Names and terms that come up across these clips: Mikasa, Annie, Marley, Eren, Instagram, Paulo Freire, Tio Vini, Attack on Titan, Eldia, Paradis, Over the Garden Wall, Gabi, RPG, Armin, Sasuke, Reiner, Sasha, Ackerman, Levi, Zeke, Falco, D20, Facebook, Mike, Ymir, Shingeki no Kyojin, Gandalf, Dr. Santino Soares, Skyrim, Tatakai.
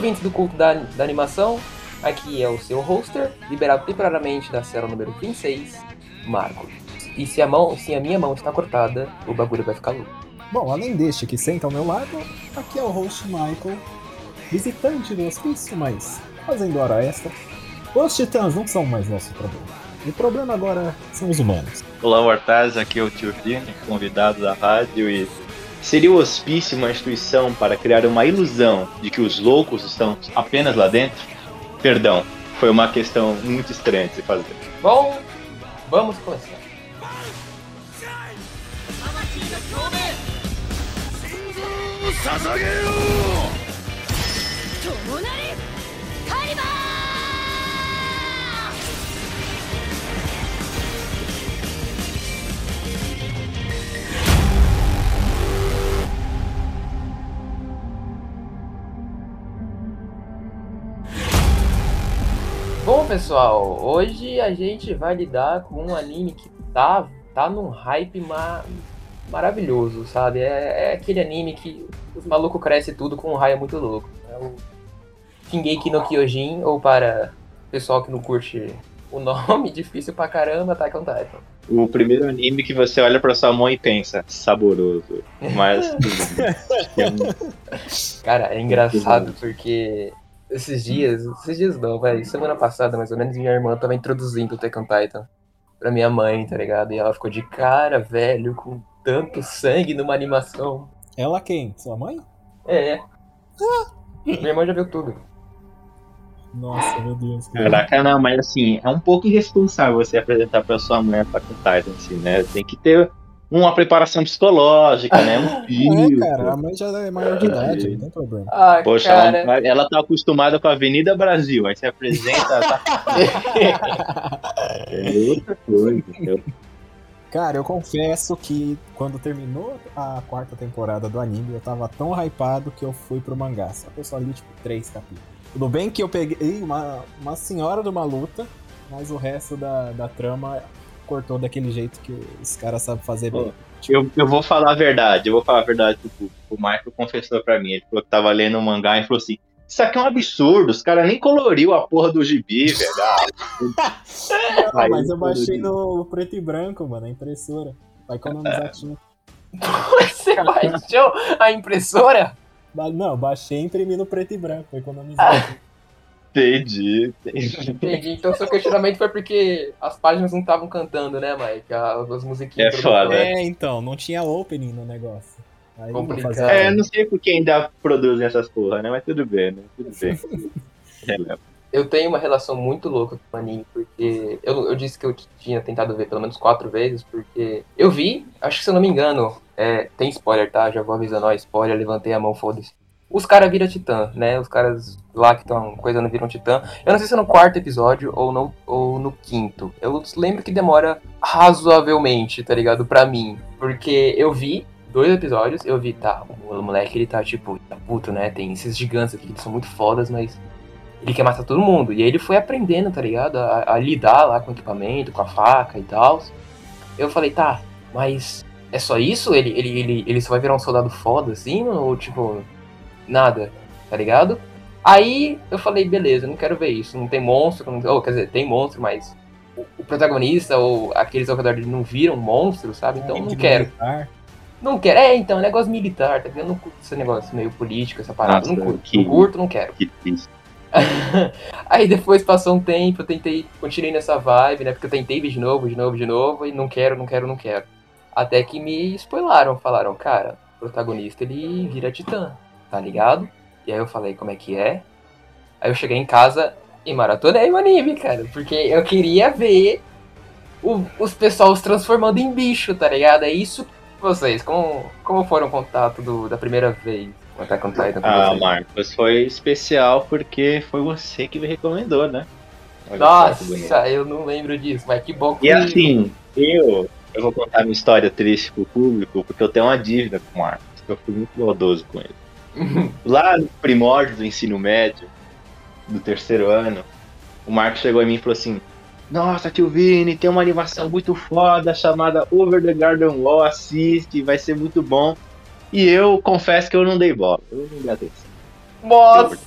ouvintes do culto da animação, aqui é o seu hoster, liberado temporariamente da série número 26, Marcos. E se a minha mão está cortada, o bagulho vai ficar louco. Bom, além deste que senta ao meu lado, aqui é o host Michael, visitante do hospício, mas fazendo hora extra. Os titãs não são mais nosso problema. O problema agora são os humanos. Olá, Wartaz, aqui é o Tio Vini, convidado da rádio, e seria o hospício uma instituição para criar uma ilusão de que os loucos estão apenas lá dentro? Perdão, foi uma questão muito estranha de se fazer. Bom, vamos começar. Bom, pessoal, hoje a gente vai lidar com um anime que tá num hype maravilhoso, sabe? É aquele anime que os malucos crescem tudo com um raio muito louco. É o Shingeki no Kyojin, ou para o pessoal que não curte o nome, difícil pra caramba, Attack on Titan. O primeiro anime que você olha pra sua mão e pensa, saboroso, mas... Cara, é engraçado porque... Esses dias não, velho. Semana passada, mais ou menos, minha irmã tava introduzindo o Attack on Titan pra minha mãe, tá ligado? E ela ficou de cara, velho, com tanto sangue numa animação. Ela quem? Sua mãe? É. Ah. Minha irmã já viu tudo. Nossa, meu Deus. Caraca, não, mas assim, é um pouco irresponsável você apresentar pra sua mãe Attack on Titan, assim, né? Tem que ter uma preparação psicológica, né? Um filho. É, cara, a mãe já é maior de idade, não tem problema. Ah, poxa, cara. Ela tá acostumada com a Avenida Brasil, aí se apresenta... É outra coisa, entendeu? Cara, eu confesso que quando terminou a quarta temporada do anime, eu tava tão hypado que eu fui pro mangá. Só que eu só li, tipo, 3 capítulos. Tudo bem que eu peguei uma senhora de uma luta, mas o resto da trama... cortou daquele jeito que os caras sabem fazer bem. Eu vou falar a verdade, pro público. O Michael confessou pra mim, ele falou que tava lendo um mangá e falou assim, isso aqui é um absurdo, os caras nem coloriu a porra do gibi, velho. Ah, mas eu baixei no preto e branco, mano, a impressora. Vai economizar tinta. Você baixou a impressora? Não, baixei e imprimi no preto e branco, pra economizar. Entendi. Então seu questionamento foi porque as páginas não estavam cantando, né, Mike? As musiquinhas... então, não tinha opening no negócio. Aí complicado. Eu não sei por que ainda produzem essas porra, né? Mas tudo bem, né? Tudo bem. Eu tenho uma relação muito louca com o anime, porque... Eu disse que eu tinha tentado ver pelo menos 4 vezes, porque... Eu vi, acho que se eu não me engano... Tem spoiler, tá? Já vou avisando, ó, spoiler, levantei a mão, foda-se. Os caras viram titã, né? Os caras lá que estão coisando viram titã. Eu não sei se é no 4º episódio ou no 5º. Eu lembro que demora razoavelmente, tá ligado? Pra mim. Porque eu vi 2 episódios, tá, o moleque ele tá tipo, tá puto, né? Tem esses gigantes aqui que são muito fodas, mas ele quer matar todo mundo. E aí ele foi aprendendo, tá ligado? A lidar lá com o equipamento, com a faca e tal. Eu falei, tá, mas é só isso? Ele só vai virar um soldado foda assim? Ou tipo... nada, tá ligado? Aí eu falei, beleza, não quero ver isso, não tem monstro, quer dizer, tem monstro, mas o protagonista ou aqueles ao redor dele não viram monstro, sabe? Então não quero. Militar. Não quero, então, é negócio militar, tá ligado? Eu não curto esse negócio meio político, essa parada, nossa, não quero. Que triste. Aí depois passou um tempo, eu continuei nessa vibe, né, porque eu tentei ver de novo, e não quero. Até que me spoilaram, falaram, cara, o protagonista, ele vira titã. Tá ligado? E aí eu falei, como é que é? Aí eu cheguei em casa e maratonei o anime, cara. Porque eu queria ver os pessoal se transformando em bicho, tá ligado? É isso que vocês... Como foram o contato da primeira vez? Até com Titan, Marcos, foi especial porque foi você que me recomendou, né? Olha, nossa, eu não lembro disso, mas que bom que... E assim, eu vou contar minha história triste pro público, porque eu tenho uma dívida com o Marcos. Eu fui muito maldoso com ele. Lá no primórdio do ensino médio, do 3º ano, o Marcos chegou em mim e falou assim: nossa, Tio Vini, tem uma animação muito foda chamada Over the Garden Wall, assiste, vai ser muito bom. E eu confesso que eu não dei bola, eu não agradeço. Nossa!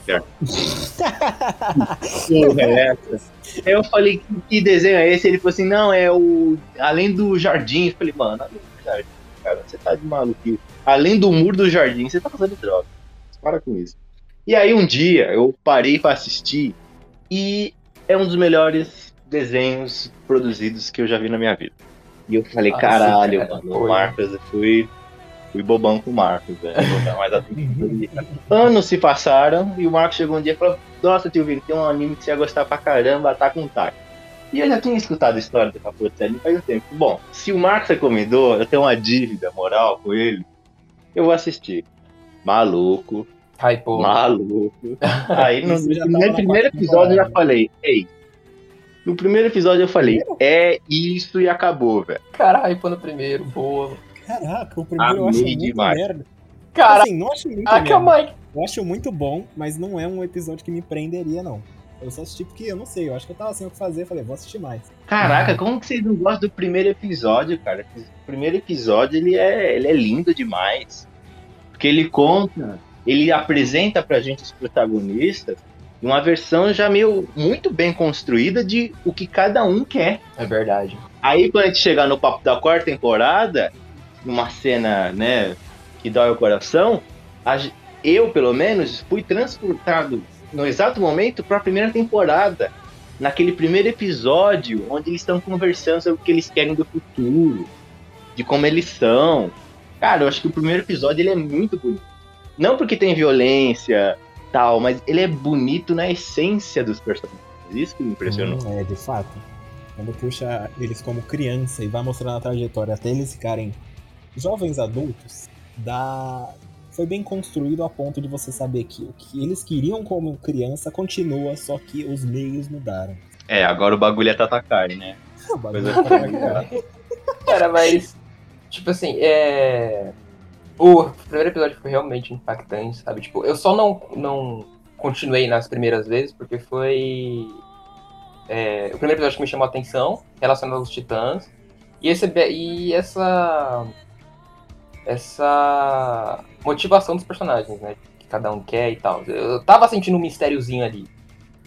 Eu falei, que desenho é esse? Ele falou assim, não, é o... Além do Jardim. Eu falei, mano, além do Jardim, cara, você tá de maluquinho. Além do Muro do Jardim, você tá fazendo droga. Para com isso. E aí um dia eu parei pra assistir e é um dos melhores desenhos produzidos que eu já vi na minha vida. E eu falei, caralho, cara, mano, o Marcos, eu fui bobão com o Marcos, velho. Anos se passaram e o Marcos chegou um dia e falou, nossa, tio Vini, tem um anime que você ia gostar pra caramba, Attack on Titan. E eu já tinha escutado a história dessa porta ali faz um tempo. Bom, se o Marcos recomendou, eu tenho uma dívida moral com ele, eu vou assistir. Maluco. Hypou. Maluco. Aí no primeiro episódio eu já falei, ei. No primeiro episódio eu falei, é isso e acabou, velho. Caralho, pô, no primeiro, boa. Caraca, o primeiro eu acho muito merda. Cara, assim, não acho muito merda. Eu acho muito bom, mas não é um episódio que me prenderia, não. Eu só assisti porque, eu não sei, eu acho que eu tava sem o que fazer, falei, vou assistir mais. Caraca, como que vocês não gostam do primeiro episódio, cara? O primeiro episódio, ele é lindo demais. Porque ele conta, ele apresenta pra gente os protagonistas uma versão já meio muito bem construída de o que cada um quer. É verdade. Aí quando a gente chegar no papo da quarta temporada, numa cena, né, que dói o coração, eu pelo menos fui transportado no exato momento para a primeira temporada, naquele primeiro episódio onde eles estão conversando sobre o que eles querem do futuro, de como eles são. Cara, eu acho que o primeiro episódio ele é muito bonito. Não porque tem violência, tal, mas ele é bonito na essência dos personagens. Isso que me impressionou. É, de fato. Quando puxa eles como criança e vai mostrando a trajetória até eles ficarem jovens adultos, foi bem construído a ponto de você saber que o que eles queriam como criança continua, só que os meios mudaram. É, agora o bagulho é Tatakari, né? O bagulho é Tatakari. Cara, mas, tipo assim, o primeiro episódio foi realmente impactante, sabe? Tipo, eu só não continuei nas primeiras vezes, porque foi o primeiro episódio que me chamou a atenção, relacionado aos Titãs. E essa motivação dos personagens, né? Que cada um quer e tal. Eu tava sentindo um mistériozinho ali.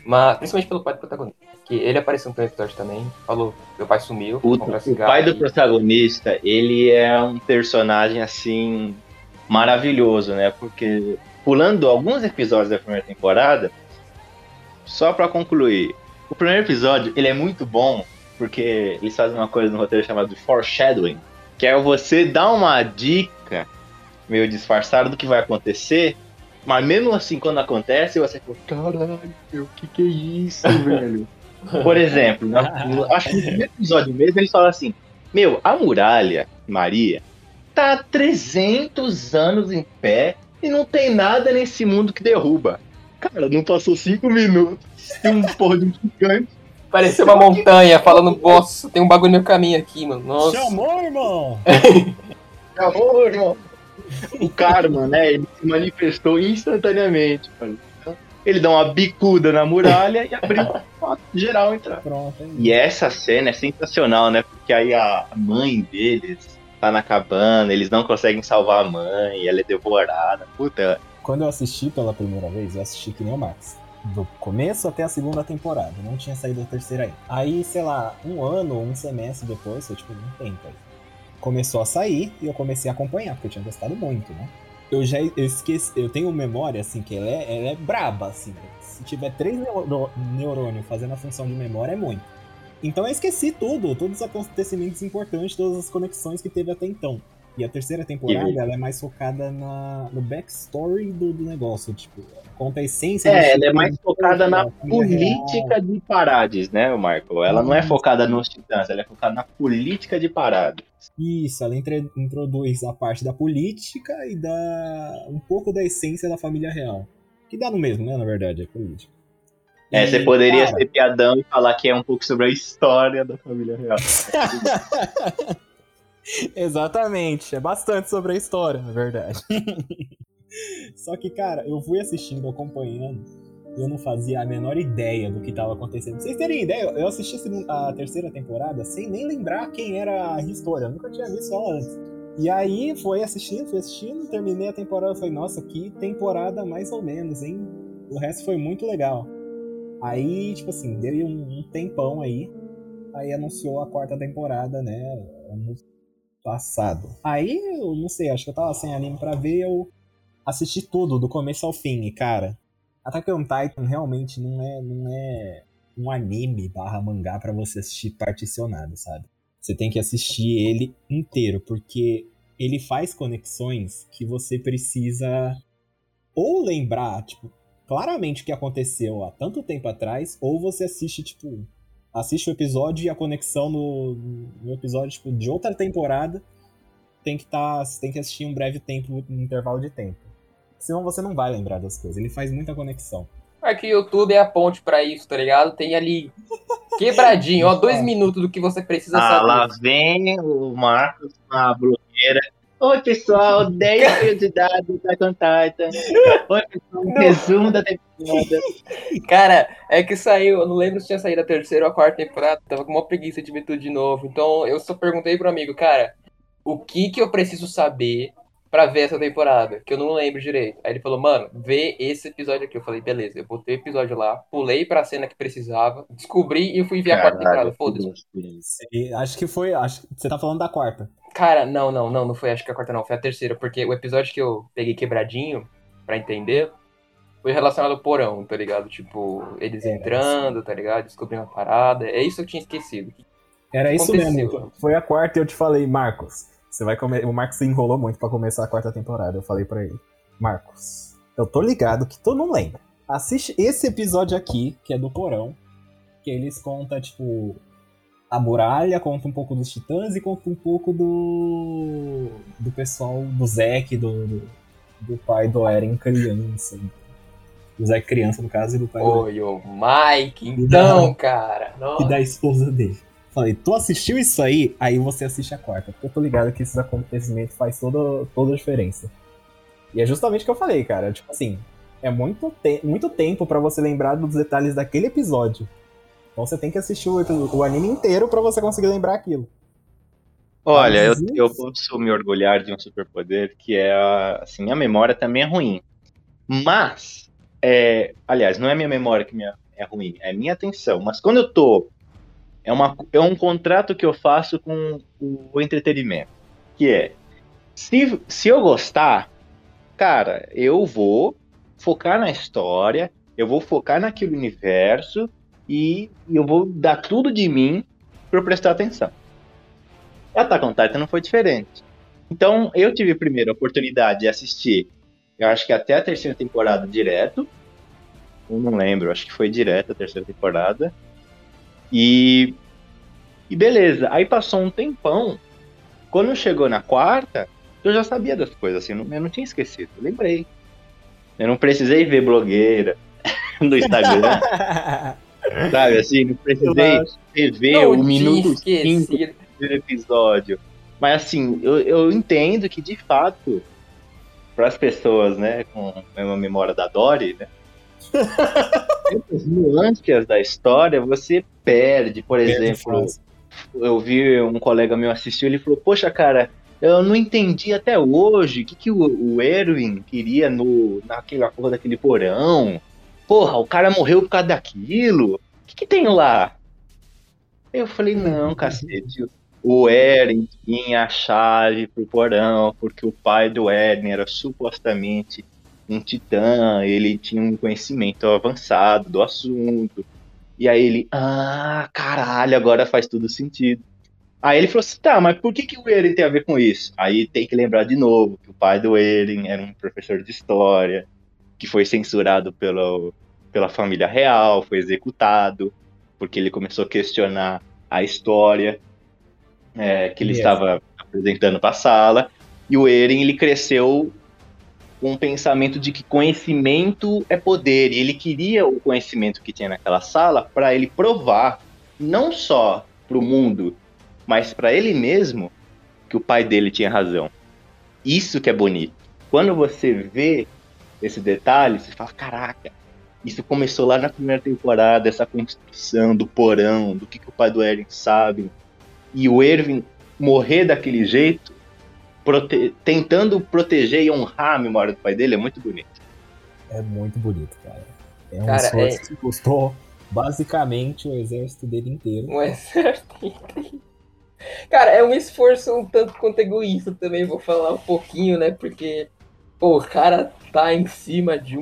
Mas, principalmente pelo pai do protagonista. Que ele apareceu no primeiro episódio também. Falou, meu pai sumiu. O pai do protagonista, ele é um personagem, assim, maravilhoso, né? Porque, pulando alguns episódios da primeira temporada, só pra concluir. O primeiro episódio, ele é muito bom, porque eles fazem uma coisa no roteiro chamada foreshadowing. Que é você dar uma dica meio disfarçada do que vai acontecer, mas mesmo assim, quando acontece, você fala, caralho, o que é isso, velho? Por exemplo, acho que no primeiro episódio mesmo, eles falam assim, meu, a muralha, Maria, tá há 300 anos em pé e não tem nada nesse mundo que derruba. Cara, não passou 5 minutos, tem um porra de um gigante. Parecia uma montanha, falando, nossa, tem um bagulho no meu caminho aqui, mano. Nossa. Chamou, irmão! Chamou, irmão! O karma, né, ele se manifestou instantaneamente, mano. Ele dá uma bicuda na muralha e abriu pra geral entrar. Pronto, e essa cena é sensacional, né, porque aí a mãe deles tá na cabana, eles não conseguem salvar a mãe, ela é devorada, puta. Quando eu assisti pela primeira vez, eu assisti que nem o Max. Do começo até a segunda temporada, não tinha saído a terceira ainda. Aí, sei lá, um ano ou um semestre depois, foi tipo um tempo aí. Começou a sair e eu comecei a acompanhar, porque eu tinha gostado muito, né? Eu esqueci, eu tenho memória, assim, que ela é braba, assim. Se tiver 3 neurônios fazendo a função de memória, é muito. Então eu esqueci todos os acontecimentos importantes, todas as conexões que teve até então. E a terceira temporada, ela é mais focada no backstory do negócio, tipo, conta a essência... ela é mais focada na política de Paradis, né, Marco? Ela não é focada nos Titãs, ela é focada na política de Paradis. Isso, ela introduz a parte da política e dá um pouco da essência da família real. Que dá no mesmo, né, na verdade, é política. Você poderia ser piadão e falar que é um pouco sobre a história da família real. Exatamente, é bastante sobre a história, na verdade. Só que, cara, eu fui assistindo, acompanhando, eu não fazia a menor ideia do que tava acontecendo. Pra vocês terem ideia, eu assisti a terceira temporada sem nem lembrar quem era a história, eu nunca tinha visto ela antes. E aí fui assistindo, terminei a temporada, falei, nossa, que temporada mais ou menos, hein? O resto foi muito legal. Aí, tipo assim, deu um tempão aí anunciou a quarta temporada, né, ano passado. Aí, eu não sei, acho que eu tava sem anime pra ver, eu assisti tudo, do começo ao fim, e cara, Attack on Titan realmente não é um anime / mangá pra você assistir particionado, sabe? Você tem que assistir ele inteiro, porque ele faz conexões que você precisa ou lembrar, tipo, claramente o que aconteceu há tanto tempo atrás, ou você assiste, tipo, assiste o episódio e a conexão no episódio, tipo, de outra temporada tem que assistir um breve tempo, um intervalo de tempo. Senão você não vai lembrar das coisas, ele faz muita conexão. É que o YouTube é a ponte pra isso, tá ligado? Tem ali quebradinho, ó, 2 minutos do que você precisa saber. Ah, lá vem o Marcos na blogueira. Oi, pessoal, 10 curiosidades da Attack on Titan. Oi, pessoal, um resumo da temporada. Cara, é que saiu, eu não lembro se tinha saído a terceira ou a quarta temporada, tava com uma preguiça de ver tudo de novo. Então, eu só perguntei pro amigo, cara, o que eu preciso saber pra ver essa temporada, que eu não lembro direito. Aí ele falou, mano, vê esse episódio aqui. Eu falei, beleza, eu botei o episódio lá, pulei pra cena que precisava, descobri e fui ver a quarta temporada, foda-se. Acho que você tá falando da quarta. Cara, não foi, acho que a quarta não, foi a terceira, porque o episódio que eu peguei quebradinho, pra entender, foi relacionado ao porão, tá ligado? Tipo, eles entrando, tá ligado? Descobrindo a parada, é isso que eu tinha esquecido. Era isso mesmo, foi a quarta e eu te falei, Marcos, o Marcos se enrolou muito pra começar a quarta temporada. Eu falei pra ele, Marcos, eu tô ligado que tu não lembra. Assiste esse episódio aqui, que é do porão, que eles contam, tipo, a muralha, conta um pouco dos titãs e conta um pouco do pessoal, do Zeke, do pai do Eren criança. Do Zeke criança, no caso, e do pai do Eren. Mike, então, cara. Nossa. E da esposa dele. Falei, tu assistiu isso aí você assiste a quarta. Porque eu tô ligado que esses acontecimentos faz toda a diferença. E é justamente o que eu falei, cara. Tipo assim, é muito tempo pra você lembrar dos detalhes daquele episódio. Então você tem que assistir o anime inteiro pra você conseguir lembrar aquilo. Olha, eu posso me orgulhar de um superpoder que é, assim, minha memória também é ruim. Mas, aliás, não é minha memória que é ruim, é minha atenção. Mas quando eu tô... É um contrato que eu faço com o entretenimento, que é, se eu gostar, cara, eu vou focar na história, eu vou focar naquele universo e eu vou dar tudo de mim para prestar atenção. Attack on Titan não foi diferente. Então, eu tive primeiro a oportunidade de assistir, eu acho que até a terceira temporada direto, eu não lembro, acho que foi direto a terceira temporada, E beleza, aí passou um tempão. Quando chegou na quarta, eu já sabia das coisas, assim, eu não tinha esquecido, eu lembrei. Eu não precisei ver blogueira do Instagram, sabe, assim, não precisei rever o minuto 5 do episódio. Mas assim, eu entendo que de fato, para as pessoas, né, com a memória da Dory, né, as nuances da história você perde. Por exemplo, eu vi um colega meu assistir, ele falou, poxa, cara, eu não entendi até hoje o que o Erwin queria naquela porra daquele porão. Porra, o cara morreu por causa daquilo. O que tem lá? Eu falei, não, cacete, o Eren tinha a chave pro porão porque o pai do Eren era supostamente um titã, ele tinha um conhecimento avançado do assunto. E aí ele, caralho, agora faz tudo sentido. Aí ele falou assim, tá, mas por que o Eren tem a ver com isso? Aí tem que lembrar de novo que o pai do Eren era um professor de história, que foi censurado pela família real, foi executado, porque ele começou a questionar a história que ele estava apresentando para a sala. E o Eren, ele cresceu com um pensamento de que conhecimento é poder, e ele queria o conhecimento que tinha naquela sala para ele provar, não só para o mundo, mas para ele mesmo, que o pai dele tinha razão. Isso que é bonito. Quando você vê esse detalhe, você fala, caraca, isso começou lá na primeira temporada, essa construção do porão, do que o pai do Eren sabe, e o Erwin morrer daquele jeito, tentando proteger e honrar a memória do pai dele, é muito bonito. É muito bonito, cara. É um esforço que custou basicamente o exército dele inteiro. O exército inteiro. Cara, é um esforço um tanto quanto egoísta também, vou falar um pouquinho, né? Porque pô, o cara tá em cima de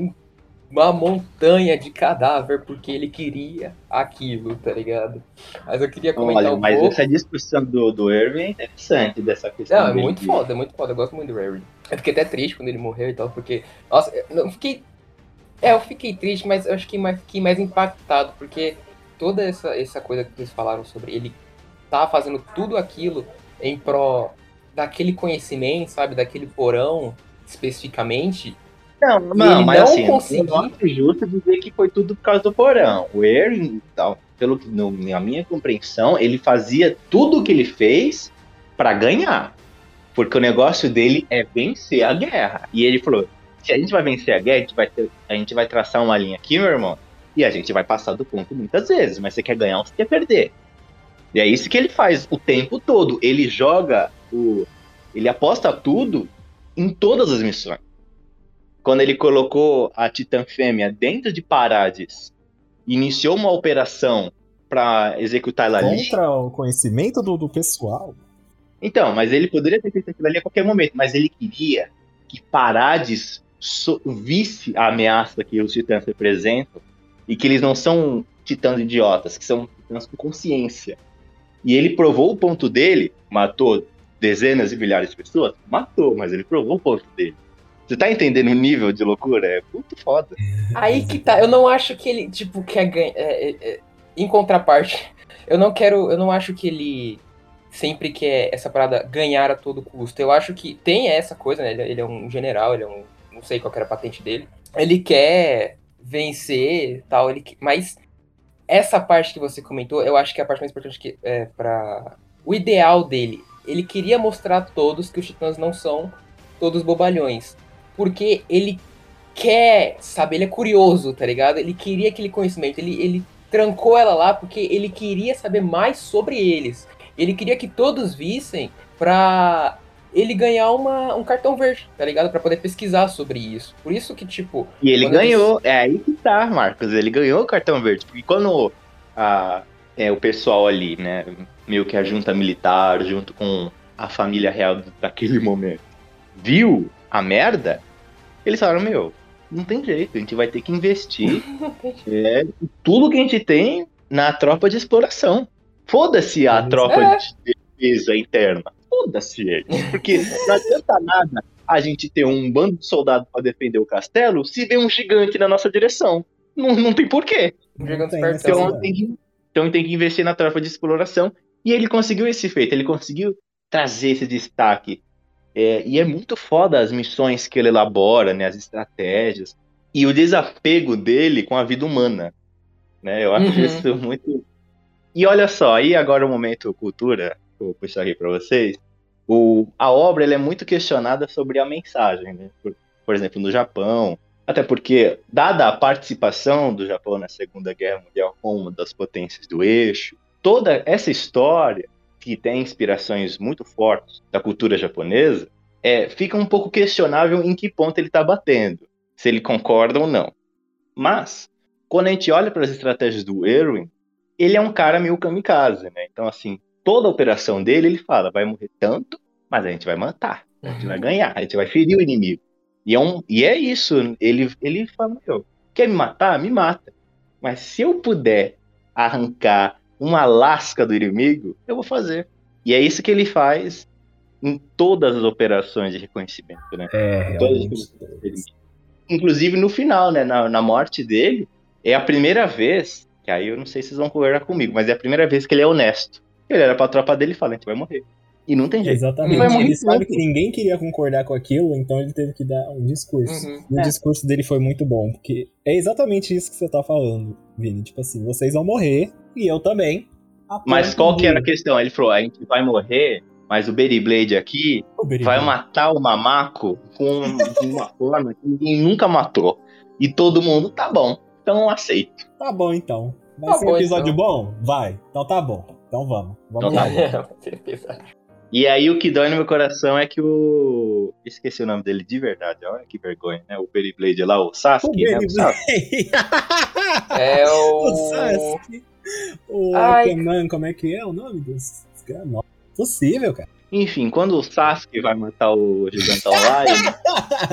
uma montanha de cadáver porque ele queria aquilo, tá ligado? Mas eu queria comentar pouco. Mas essa discussão do Erwin é interessante, dessa questão. Não, é muito foda. Eu gosto muito do Erwin. Eu fiquei até triste quando ele morreu e tal, porque... Nossa, eu fiquei triste, mas eu acho que fiquei mais impactado, porque toda essa coisa que vocês falaram sobre ele tá fazendo tudo aquilo em pró daquele conhecimento, sabe? Daquele porão, especificamente... Não, mas consegui. Eu acho justo dizer que foi tudo por causa do porão. O Eren, pelo que na minha compreensão, ele fazia tudo o que ele fez pra ganhar. Porque o negócio dele é vencer a guerra. E ele falou, se a gente vai vencer a guerra, a gente vai traçar uma linha aqui, meu irmão, e a gente vai passar do ponto muitas vezes, mas você quer ganhar ou você quer perder. E é isso que ele faz o tempo todo. Ele joga, ele aposta tudo em todas as missões. Quando ele colocou a Titã Fêmea dentro de Paradis, iniciou uma operação para executar ela ali. Contra o conhecimento do pessoal. Então, mas ele poderia ter feito aquilo ali a qualquer momento, mas ele queria que Paradis visse a ameaça que os titãs representam e que eles não são titãs idiotas, que são titãs com consciência. E ele provou o ponto dele, matou dezenas de milhares de pessoas? Matou, mas ele provou o ponto dele. Você tá entendendo o nível de loucura? É muito foda. Aí que tá, eu não acho que ele, tipo, quer ganhar... em contraparte, eu não acho que ele sempre quer essa parada ganhar a todo custo. Eu acho que tem essa coisa, né? Ele é um general, ele é um... não sei qual que era a patente dele. Ele quer vencer e tal, mas essa parte que você comentou, eu acho que é a parte mais importante que é pra... O ideal dele, ele queria mostrar a todos que os titãs não são todos bobalhões. Porque ele quer saber, ele é curioso, tá ligado? Ele queria aquele conhecimento, ele trancou ela lá porque ele queria saber mais sobre eles. Ele queria que todos vissem pra ele ganhar um cartão verde, tá ligado? Pra poder pesquisar sobre isso. Por isso que, tipo... E ele ganhou, é aí que tá, Marcos, ele ganhou o cartão verde. Porque quando o pessoal ali, né, meio que a junta militar, junto com a família real daquele momento, viu a merda, eles falaram, não tem jeito, a gente vai ter que investir tudo que a gente tem na tropa de exploração. Foda-se a tropa de defesa interna. Foda-se eles. Porque não adianta nada a gente ter um bando de soldados pra defender o castelo se vem um gigante na nossa direção. Não tem porquê. Então tem que investir na tropa de exploração. E ele conseguiu esse feito, ele conseguiu trazer esse destaque. E é muito foda as missões que ele elabora, né, as estratégias, e o desapego dele com a vida humana, né, eu acho isso muito... E olha só, aí agora o momento cultura, vou puxar aqui pra vocês, a obra ela é muito questionada sobre a mensagem, né, por exemplo, no Japão, até porque, dada a participação do Japão na Segunda Guerra Mundial como uma das potências do eixo, toda essa história que tem inspirações muito fortes da cultura japonesa, fica um pouco questionável em que ponto ele está batendo, se ele concorda ou não. Mas, quando a gente olha para as estratégias do Erwin, ele é um cara meio kamikaze, né? Então, assim, toda a operação dele, ele fala, vai morrer tanto, mas a gente vai matar, a gente vai ganhar, a gente vai ferir o inimigo. E é isso, ele fala, quer me matar? Me mata. Mas se eu puder arrancar uma lasca do inimigo, eu vou fazer. E é isso que ele faz em todas as operações de reconhecimento, né? Inclusive no final, né? Na morte dele, é a primeira vez, que aí eu não sei se vocês vão conversar comigo, mas é a primeira vez que ele é honesto. Ele olha pra tropa dele e fala, a gente vai morrer. E não tem jeito. Exatamente. Ele sabe que ninguém queria concordar com aquilo, então ele teve que dar um discurso. E o discurso dele foi muito bom, porque é exatamente isso que você tá falando, Vini. Tipo assim, vocês vão morrer, e eu também. Mas qual que era a questão? Ele falou, a gente vai morrer, mas o Berry Blade aqui vai matar o Mamaco de uma forma que ninguém nunca matou. E todo mundo, tá bom, então eu aceito. Tá bom, então. Vai ser um episódio bom? Vai. Então tá bom. Então vamos lá. E aí o que dói no meu coração é que o... Esqueci o nome dele de verdade, olha que vergonha, né? O Beyblade lá, o Sasuke, né? O Sasuke. É o Sasuke. O Ackerman, como é que é o nome desse cara? Não é possível, cara. Enfim, quando o Sasuke vai matar o gigantão lá,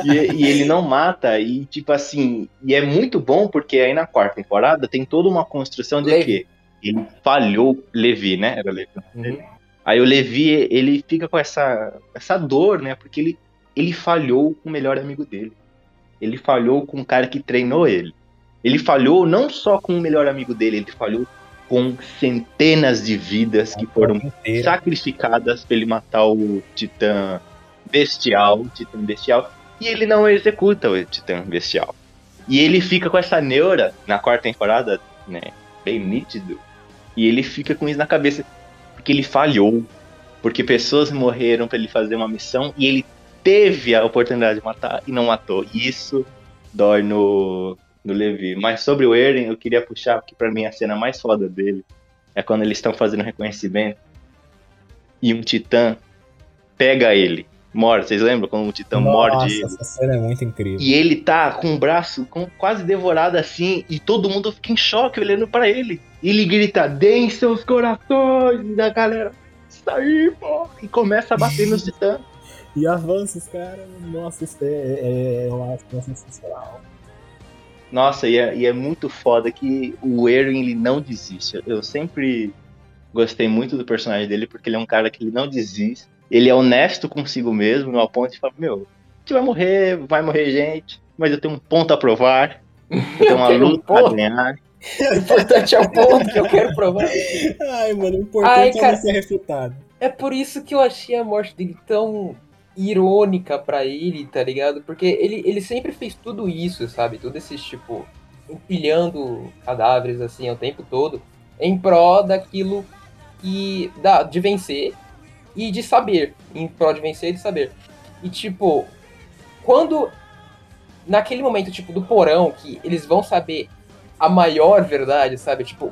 e ele não mata, e tipo assim... E é muito bom, porque aí na quarta temporada tem toda uma construção de que ele falhou, Levi, né? Era Levi, uhum. Levi. Aí o Levi, ele fica com essa dor, né? Porque ele falhou com o melhor amigo dele. Ele falhou com o cara que treinou ele. Ele falhou não só com o melhor amigo dele, ele falhou com centenas de vidas que foram sacrificadas pra ele matar o Titã Bestial. E ele não executa o Titã Bestial. E ele fica com essa neura, na quarta temporada, né? Bem nítido. E ele fica com isso na cabeça... Porque ele falhou, porque pessoas morreram pra ele fazer uma missão e ele teve a oportunidade de matar e não matou. Isso dói no Levi. Mas sobre o Eren, eu queria puxar, porque pra mim a cena mais foda dele é quando eles estão fazendo reconhecimento e um titã pega ele, morde. Vocês lembram quando um titã morde ele? Nossa, essa cena é muito incrível. E ele tá com o braço quase devorado assim e todo mundo fica em choque olhando pra ele. E ele grita, deem seus corações da galera, isso aí, pô! E começa a bater nos titãs. E avança os caras, nossa, isso é uma coisa sensacional. Nossa, e é muito foda que o Erwin, ele não desiste. Eu sempre gostei muito do personagem dele, porque ele é um cara que ele não desiste. Ele é honesto consigo mesmo, ao ponto de falar, meu, a gente vai morrer gente, mas eu tenho um ponto a provar, eu tenho uma luta a ganhar. O importante é o ponto que eu quero provar. Ai, mano, o importante é não ser refutado. É por isso que eu achei a morte dele tão irônica pra ele, tá ligado? Porque ele sempre fez tudo isso, sabe? Todo esse tipo, empilhando cadáveres assim o tempo todo, em pró daquilo que dá, de vencer e de saber. Em pró de vencer e de saber. E tipo, quando naquele momento tipo do porão, que eles vão saber a maior verdade, sabe? Tipo,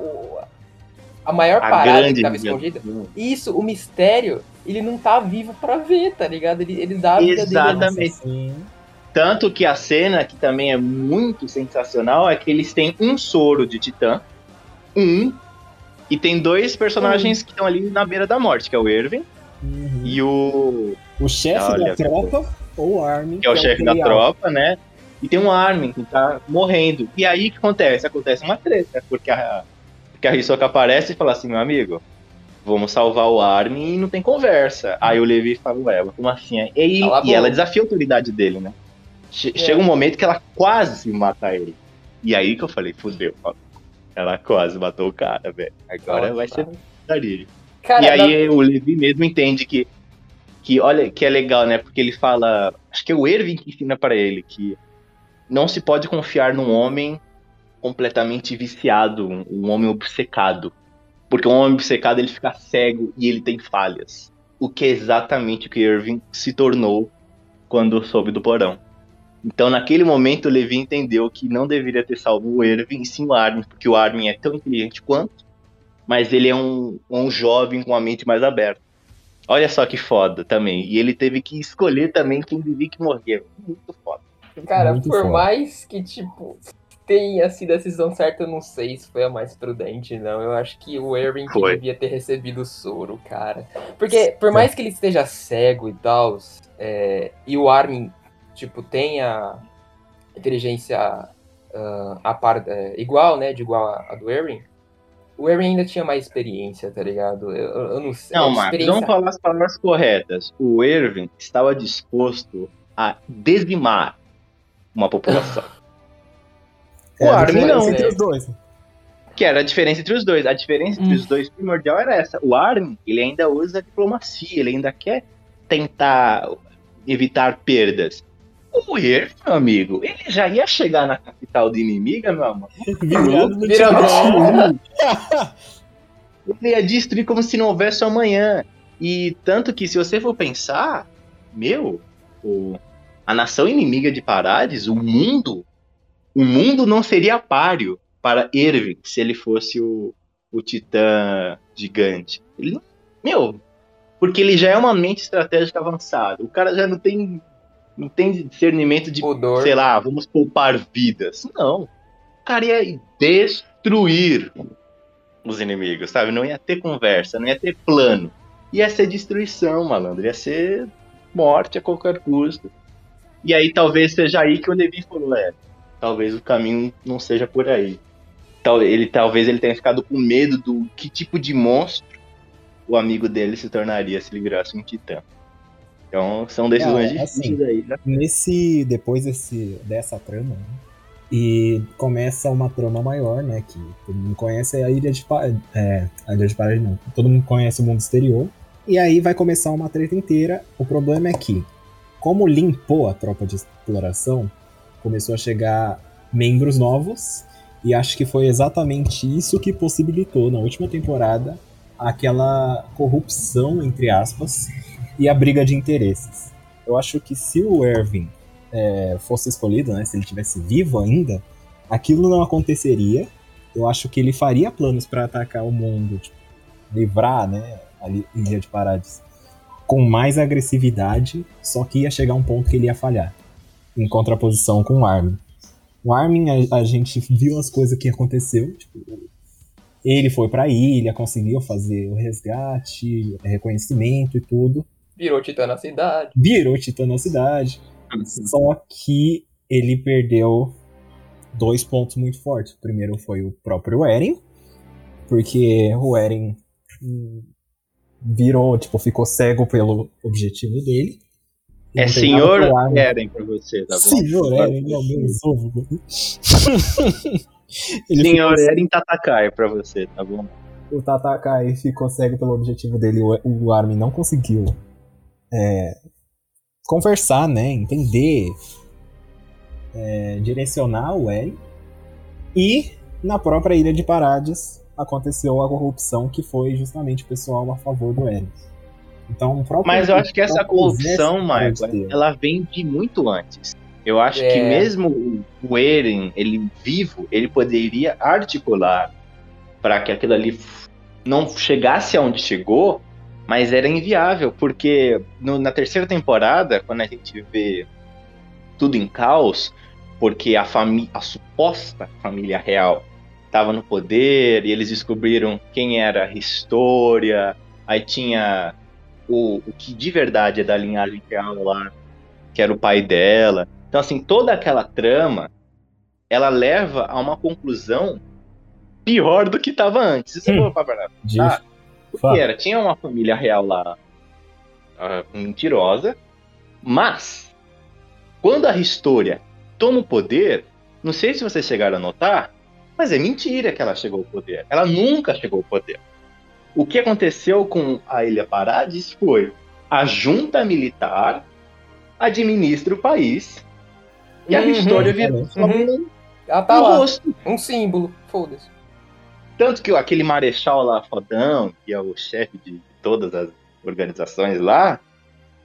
a maior parada que tava escondida. Isso, o mistério, ele não tá vivo pra ver, tá ligado? Ele dá a vida dele. Exatamente. Tanto que a cena, que também é muito sensacional, é que eles têm um soro de titã, e tem dois personagens que estão ali na beira da morte, que é o Erwin e o... O chefe da tropa, ou o Armin. Que é o chefe da tropa, né? E tem um Armin que tá morrendo. E aí o que acontece? Acontece uma treta, porque a Hisoka aparece e fala assim, meu amigo, vamos salvar o Armin e não tem conversa. Aí o Levi fala, ué, como assim? E ela desafia a autoridade dele, né? Chega um momento que ela quase mata ele. E aí que eu falei, fudeu. Ela quase matou o cara, velho. Agora vai ser verdadeiro. E aí o Levi mesmo entende que, olha, que é legal, né? Porque ele fala, acho que é o Erwin que ensina pra ele que não se pode confiar num homem completamente viciado, um homem obcecado. Porque um homem obcecado, ele fica cego e ele tem falhas. O que é exatamente o que Erwin se tornou quando soube do porão. Então, naquele momento, o Levi entendeu que não deveria ter salvo o Erwin, e sim o Armin. Porque o Armin é tão inteligente quanto, mas ele é um jovem com a mente mais aberta. Olha só que foda também. E ele teve que escolher também quem devia que morrer. Muito foda. Cara, muito por foda. Mais que, tipo, tenha sido a decisão certa, eu não sei se foi a mais prudente, não. Eu acho que o Erwin que devia ter recebido o soro, cara. Porque, por mais que ele esteja cego e tal, e o Armin, tipo, tenha inteligência igual, né, de igual a do Erwin, o Erwin ainda tinha mais experiência, tá ligado? Eu não sei. Não, Marcos, vamos falar as palavras corretas. O Erwin estava disposto a dizimar uma população. O Armin não. Entre os dois. Que era a diferença entre os dois. A diferença entre os dois primordial era essa. O Armin, ele ainda usa a diplomacia, ele ainda quer tentar evitar perdas. O Erwin, meu amigo, ele já ia chegar na capital de inimiga, meu amor. Ele ia destruir como se não houvesse amanhã. E tanto que, se você for pensar, a nação inimiga de Paradis, o mundo não seria páreo para Erwin se ele fosse o titã gigante. Ele, Porque ele já é uma mente estratégica avançada. O cara já não tem discernimento de, odor. Sei lá, vamos poupar vidas. Não. O cara ia destruir os inimigos, sabe? Não ia ter conversa, não ia ter plano. Ia ser destruição, malandro. Ia ser morte a qualquer custo. E aí talvez seja aí que o Levi falou, talvez o caminho não seja por aí. Talvez ele tenha ficado com medo do que tipo de monstro o amigo dele se tornaria se ele virasse um titã. Então são decisões difíceis aí. Né? Depois dessa trama, né? E começa uma trama maior, né? Que todo mundo conhece a Ilha de Paradis. A Ilha de Paradis não. Todo mundo conhece o mundo exterior. E aí vai começar uma treta inteira. O problema é que, como limpou a tropa de exploração, começou a chegar membros novos. E acho que foi exatamente isso que possibilitou, na última temporada, aquela corrupção, entre aspas, e a briga de interesses. Eu acho que se o Erwin fosse escolhido, né, se ele estivesse vivo ainda, aquilo não aconteceria. Eu acho que ele faria planos para atacar o mundo, tipo, livrar, né, a Ilha de Paradis com mais agressividade, só que ia chegar um ponto que ele ia falhar, em contraposição com o Armin. O Armin, a gente viu as coisas que aconteceu, tipo, ele foi pra ilha, conseguiu fazer o resgate, reconhecimento e tudo. Virou titã na cidade. Só que ele perdeu dois pontos muito fortes. O primeiro foi o próprio Eren, porque o Eren virou, tipo, ficou cego pelo objetivo dele. É senhor Eren pra você, tá bom? Senhor Eren, meu Deus. Senhor Eren Tatakai pra você, tá bom? O Tatakai ficou cego pelo objetivo dele. O Armin não conseguiu conversar, né? Entender, direcionar o Eren. E na própria Ilha de Paradis aconteceu a corrupção, que foi justamente o pessoal a favor do Eren. Então, mas eu acho que essa corrupção, Michael, ela vem de muito antes. Eu acho que mesmo o Eren, ele vivo, ele poderia articular para que aquilo ali não chegasse aonde chegou, mas era inviável, porque na terceira temporada, quando a gente vê tudo em caos, porque a suposta família real estava no poder e eles descobriram quem era a história, aí tinha o que de verdade é da linhagem real lá, que era o pai dela. Então, assim, toda aquela trama, ela leva a uma conclusão pior do que estava antes. Isso eu vou falar pra Porque tinha uma família real lá mentirosa, mas quando a História toma o poder, não sei se vocês chegaram a notar, mas é mentira que ela chegou ao poder. Ela nunca chegou ao poder. O que aconteceu com a Ilha Paradis foi a junta militar administra o país e a história virou rosto. Um símbolo, foda-se. Tanto que aquele marechal lá, fodão, que é o chefe de todas as organizações lá,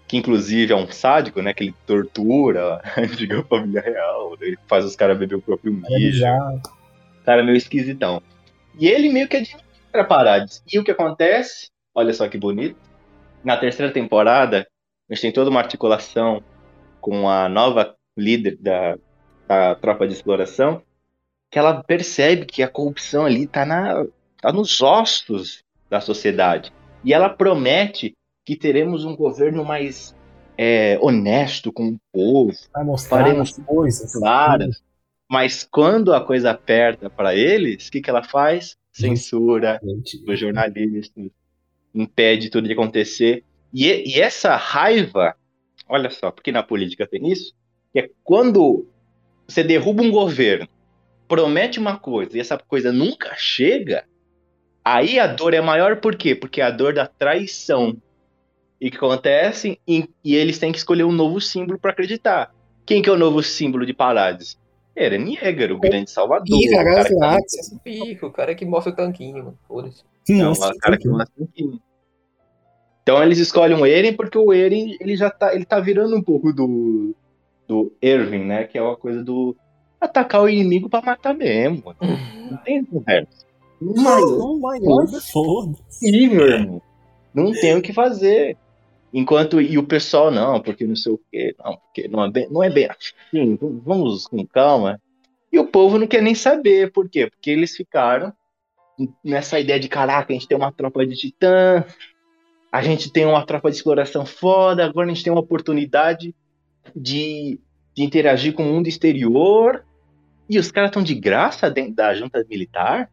que inclusive é um sádico, né, que ele tortura a família real, ele faz os caras beber o próprio mijo. Cara meio esquisitão. E ele meio que administra Paradis. E o que acontece? Olha só que bonito. Na terceira temporada, a gente tem toda uma articulação com a nova líder da tropa de exploração, que ela percebe que a corrupção ali tá nos ossos da sociedade. E ela promete que teremos um governo mais honesto com o povo. Vai mostrar, faremos coisas claras. Mas quando a coisa aperta para eles, o que ela faz? Censura dos jornalistas, impede tudo de acontecer. E essa raiva, olha só, porque na política tem isso, que é quando você derruba um governo, promete uma coisa e essa coisa nunca chega, aí a dor é maior. Por quê? Porque é a dor da traição. E o que acontece? E eles têm que escolher um novo símbolo para acreditar. Quem que é o novo símbolo de Paradis? Era Niégar, o grande salvador. O cara que mostra o tanquinho. Então eles escolhem o Eren, porque o Eren ele tá virando um pouco do Erwin, né? Que é uma coisa do atacar o inimigo pra matar mesmo. Não tem conversa. Não, foda-se. Sim, meu irmão. Não tem o que fazer. Enquanto, e o pessoal, não, porque não sei o quê, não, porque não é bem assim, vamos com calma. E o povo não quer nem saber, por quê? Porque eles ficaram nessa ideia de, caraca, a gente tem uma tropa de titã, a gente tem uma tropa de exploração foda, agora a gente tem uma oportunidade de interagir com o mundo exterior, e os caras estão de graça dentro da junta militar,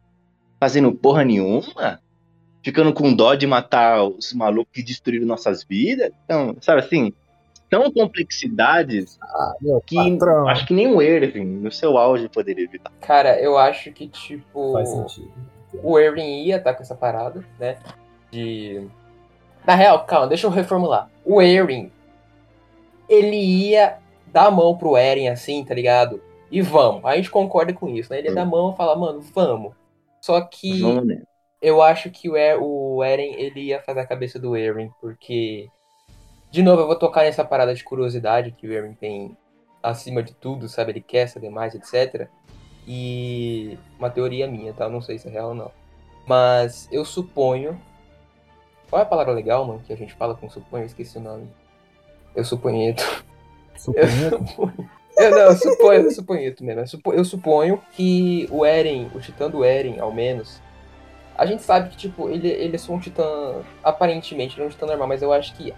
fazendo porra nenhuma, ficando com dó de matar os malucos que destruíram nossas vidas. Então, sabe assim, são complexidades que acho que nem o Erwin, no seu auge, poderia evitar. Cara, eu acho que, tipo, o Erwin ia estar com essa parada, né? De... Na real, calma, deixa eu reformular. O Erwin, ele ia dar a mão pro Eren, assim, tá ligado? E vamos, a gente concorda com isso, né? Ele ia dar a mão e falar, mano, vamos. Só que... Vamos, né? Eu acho que o Eren, ele ia fazer a cabeça do Eren, porque... De novo, eu vou tocar nessa parada de curiosidade que o Eren tem acima de tudo, sabe? Ele quer saber mais, etc. E uma teoria minha, tá? Eu não sei se é real ou não. Mas eu suponho... Qual é a palavra legal, mano, que a gente fala com suponho? Eu esqueci o nome. Eu suponheto. Eu suponho que o Eren, o titã do Eren, ao menos... A gente sabe que, tipo, ele é só um titã... Aparentemente, ele é um titã normal, mas eu acho que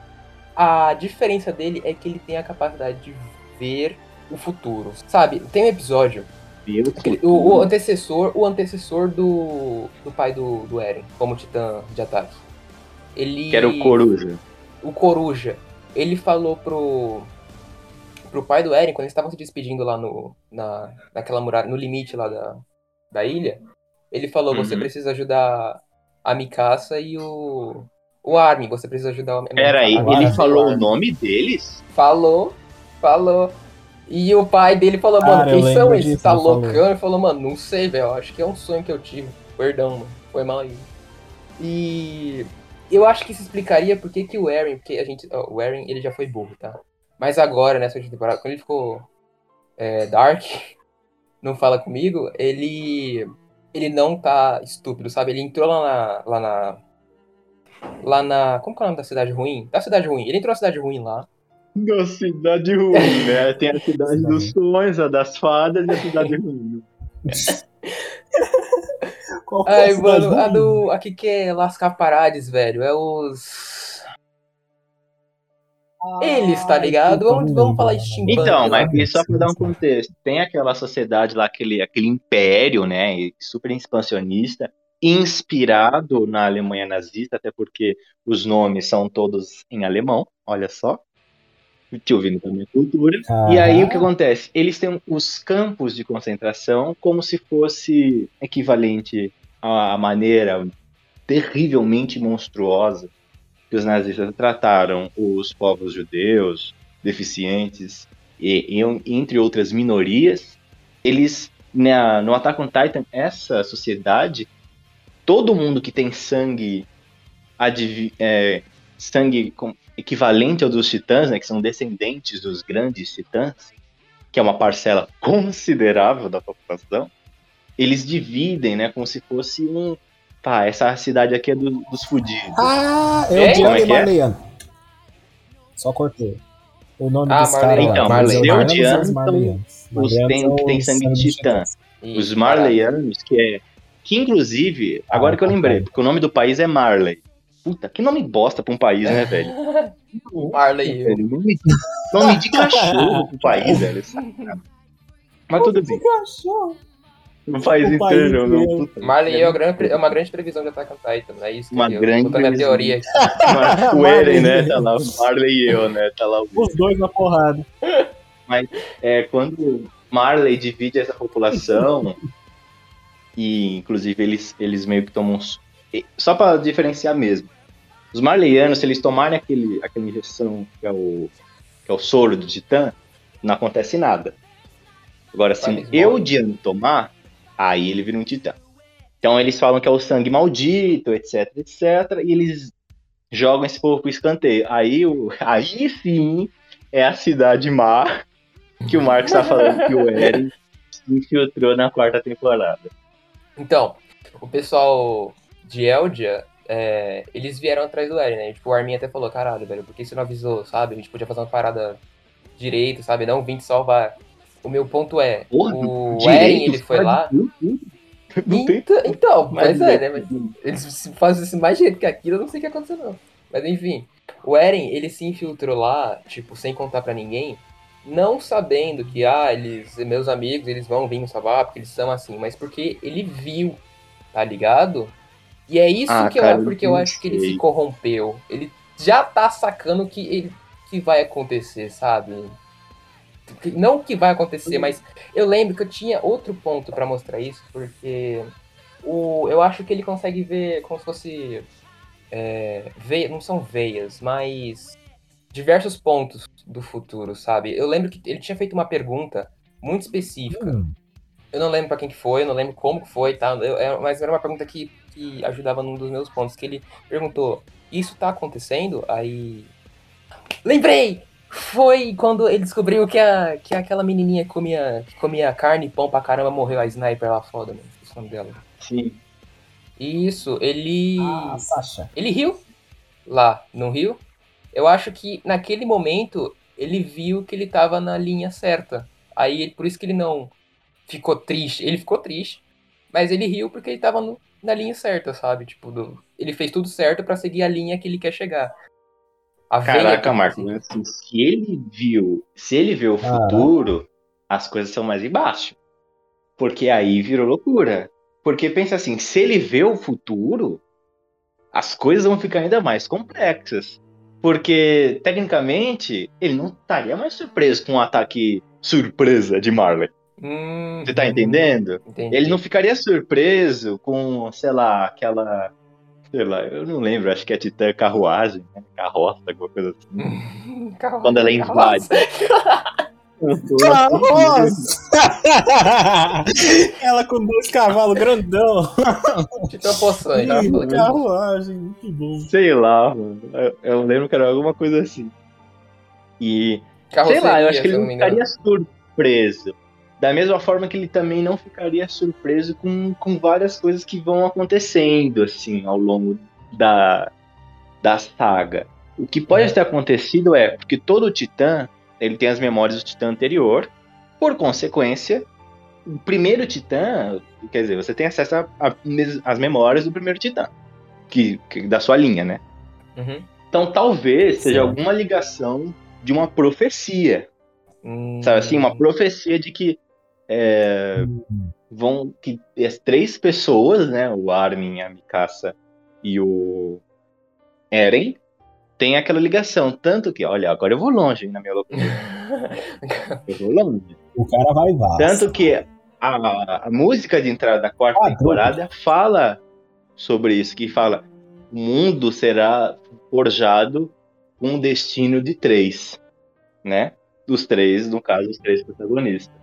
a diferença dele é que ele tem a capacidade de ver o futuro. Sabe, tem um episódio... O antecessor do pai do Eren, como titã de ataque. Ele... Que era o Coruja. O Coruja. Ele falou pro pai do Eren, quando eles estavam se despedindo lá naquela muralha, no limite lá da ilha... Ele falou, você precisa ajudar a Mikasa e o Armin, você precisa ajudar o Mikasa. Peraí, ele falou o nome deles? Falou. E o pai dele falou, mano, quem são eles? Tá loucão? Ele falou, mano, não sei, velho, acho que é um sonho que eu tive. Perdão, mano, foi mal aí. E eu acho que isso explicaria porque o Eren, o Eren, ele já foi burro, tá? Mas agora, nessa última temporada, quando ele ficou dark, não fala comigo, ele não tá estúpido, sabe? Ele entrou lá na... Como que é o nome da cidade ruim? Da cidade ruim. Ele entrou na cidade ruim lá. Da cidade ruim, né? Tem a cidade dos sonhos, a das fadas e a cidade ruim. Qual foi a cidade ruim? Aqui que é lascar Paradis, velho. É os... Eles, tá ligado? Vamos falar de Shinban. Então, mas só pra dar um contexto. Tem aquela sociedade lá, aquele império, né, super expansionista, inspirado na Alemanha nazista, até porque os nomes são todos em alemão, olha só. Tio Vini também é cultura. E aí o que acontece? Eles têm os campos de concentração como se fosse equivalente à maneira terrivelmente monstruosa que os nazistas trataram os povos judeus, deficientes, e entre outras minorias. Eles, no Attack on Titan, essa sociedade, todo mundo que tem sangue, equivalente ao dos titãs, né, que são descendentes dos grandes titãs, que é uma parcela considerável da população, eles dividem, né, como se fosse um... Tá, essa cidade aqui é dos fudidos. Ah, eu odiei Marley. É? Só cortei. O nome dos caras. Então, Marley. Os que tem sangue de titã. Os Marleyanos, que inclusive, agora que eu lembrei, porque o nome do país é Marley. Puta, que nome bosta pra um país, né, velho? Marley. Velho, nome de cachorro pro país, velho. Mas tudo bem. No país inteiro, não. Marley é uma grande previsão de Attack on Titan, é isso que eu tô na minha teoria aqui. O Eren, né, tá lá, o Marley e eu, né, tá lá. Os dois na porrada. Mas quando Marley divide essa população, e inclusive eles meio que tomam... Só pra diferenciar mesmo, os Marleyanos, se eles tomarem aquela injeção que é o soro do titã, não acontece nada. Agora, se eu Diano tomar... Aí ele vira um titã. Então eles falam que é o sangue maldito, etc, etc. E eles jogam esse povo pro escanteio. Aí sim é a cidade má que o Marcos tá falando que o Eren se infiltrou na quarta temporada. Então, o pessoal de Eldia eles vieram atrás do Eren, né? E, tipo, o Armin até falou, caralho, velho, por que você não avisou, sabe? A gente podia fazer uma parada direito, sabe? Não vim te salvar. O meu ponto é, porra, o Eren, ele foi lá... Então, mas é, né? Mas eles fazem isso mais jeito que aquilo, eu não sei o que aconteceu, não. Mas, enfim, o Eren, ele se infiltrou lá, tipo, sem contar pra ninguém, não sabendo que, eles, meus amigos, eles vão vir me salvar, porque eles são assim, mas porque ele viu, tá ligado? E é isso eu acho que ele se corrompeu. Ele já tá sacando que vai acontecer, sabe? Não que vai acontecer, mas eu lembro que eu tinha outro ponto pra mostrar isso, porque eu acho que ele consegue ver como se fosse... não são veias, mas diversos pontos do futuro, sabe? Eu lembro que ele tinha feito uma pergunta muito específica. Eu não lembro pra quem que foi, eu não lembro como que foi, tá? Mas era uma pergunta que ajudava num dos meus pontos, que ele perguntou, isso tá acontecendo? Aí... Lembrei! Foi quando ele descobriu que aquela menininha que comia carne e pão pra caramba morreu, a sniper lá, foda, mano. Esse nome dela. Sim. Isso, ele... Ah, Sasha. Ele riu lá, não riu? Eu acho que naquele momento ele viu que ele tava na linha certa. Aí, por isso que ele não ficou triste. Ele ficou triste, mas ele riu porque ele tava na linha certa, sabe? Tipo, ele fez tudo certo pra seguir a linha que ele quer chegar. Caraca, Marcos, mas assim, se ele vê o futuro, as coisas são mais embaixo. Porque aí virou loucura. Porque pensa assim, se ele vê o futuro, as coisas vão ficar ainda mais complexas. Porque, tecnicamente, ele não estaria mais surpreso com um ataque surpresa de Marley. Você tá entendendo? Entendi. Ele não ficaria surpreso com, sei lá, eu não lembro, acho que é Titã Carruagem, né? Carroça, alguma coisa assim. Carroça, quando ela invade. Carroça! Ela com dois cavalos grandão. Titã Poçante. Carruagem, muito bom. Sei lá, mano. Eu lembro que era alguma coisa assim. E, sei lá, eu acho que ele não ficaria surpreso. Da mesma forma que ele também não ficaria surpreso com várias coisas que vão acontecendo, assim, ao longo da saga. O que pode ter acontecido é, porque todo Titã, ele tem as memórias do Titã anterior, por consequência, o primeiro Titã, quer dizer, você tem acesso às memórias do primeiro Titã, que da sua linha, né? Uhum. Então talvez seja alguma ligação de uma profecia, sabe assim, uma profecia de que que as três pessoas, né, o Armin, a Mikasa e o Eren, tem aquela ligação, tanto que, olha, agora eu vou longe na minha loucura. Eu vou longe. O cara vai vazar. Tanto que a música de entrada da quarta temporada fala sobre isso, que fala, o mundo será forjado com um destino de três, né? Dos três, no caso, os três protagonistas.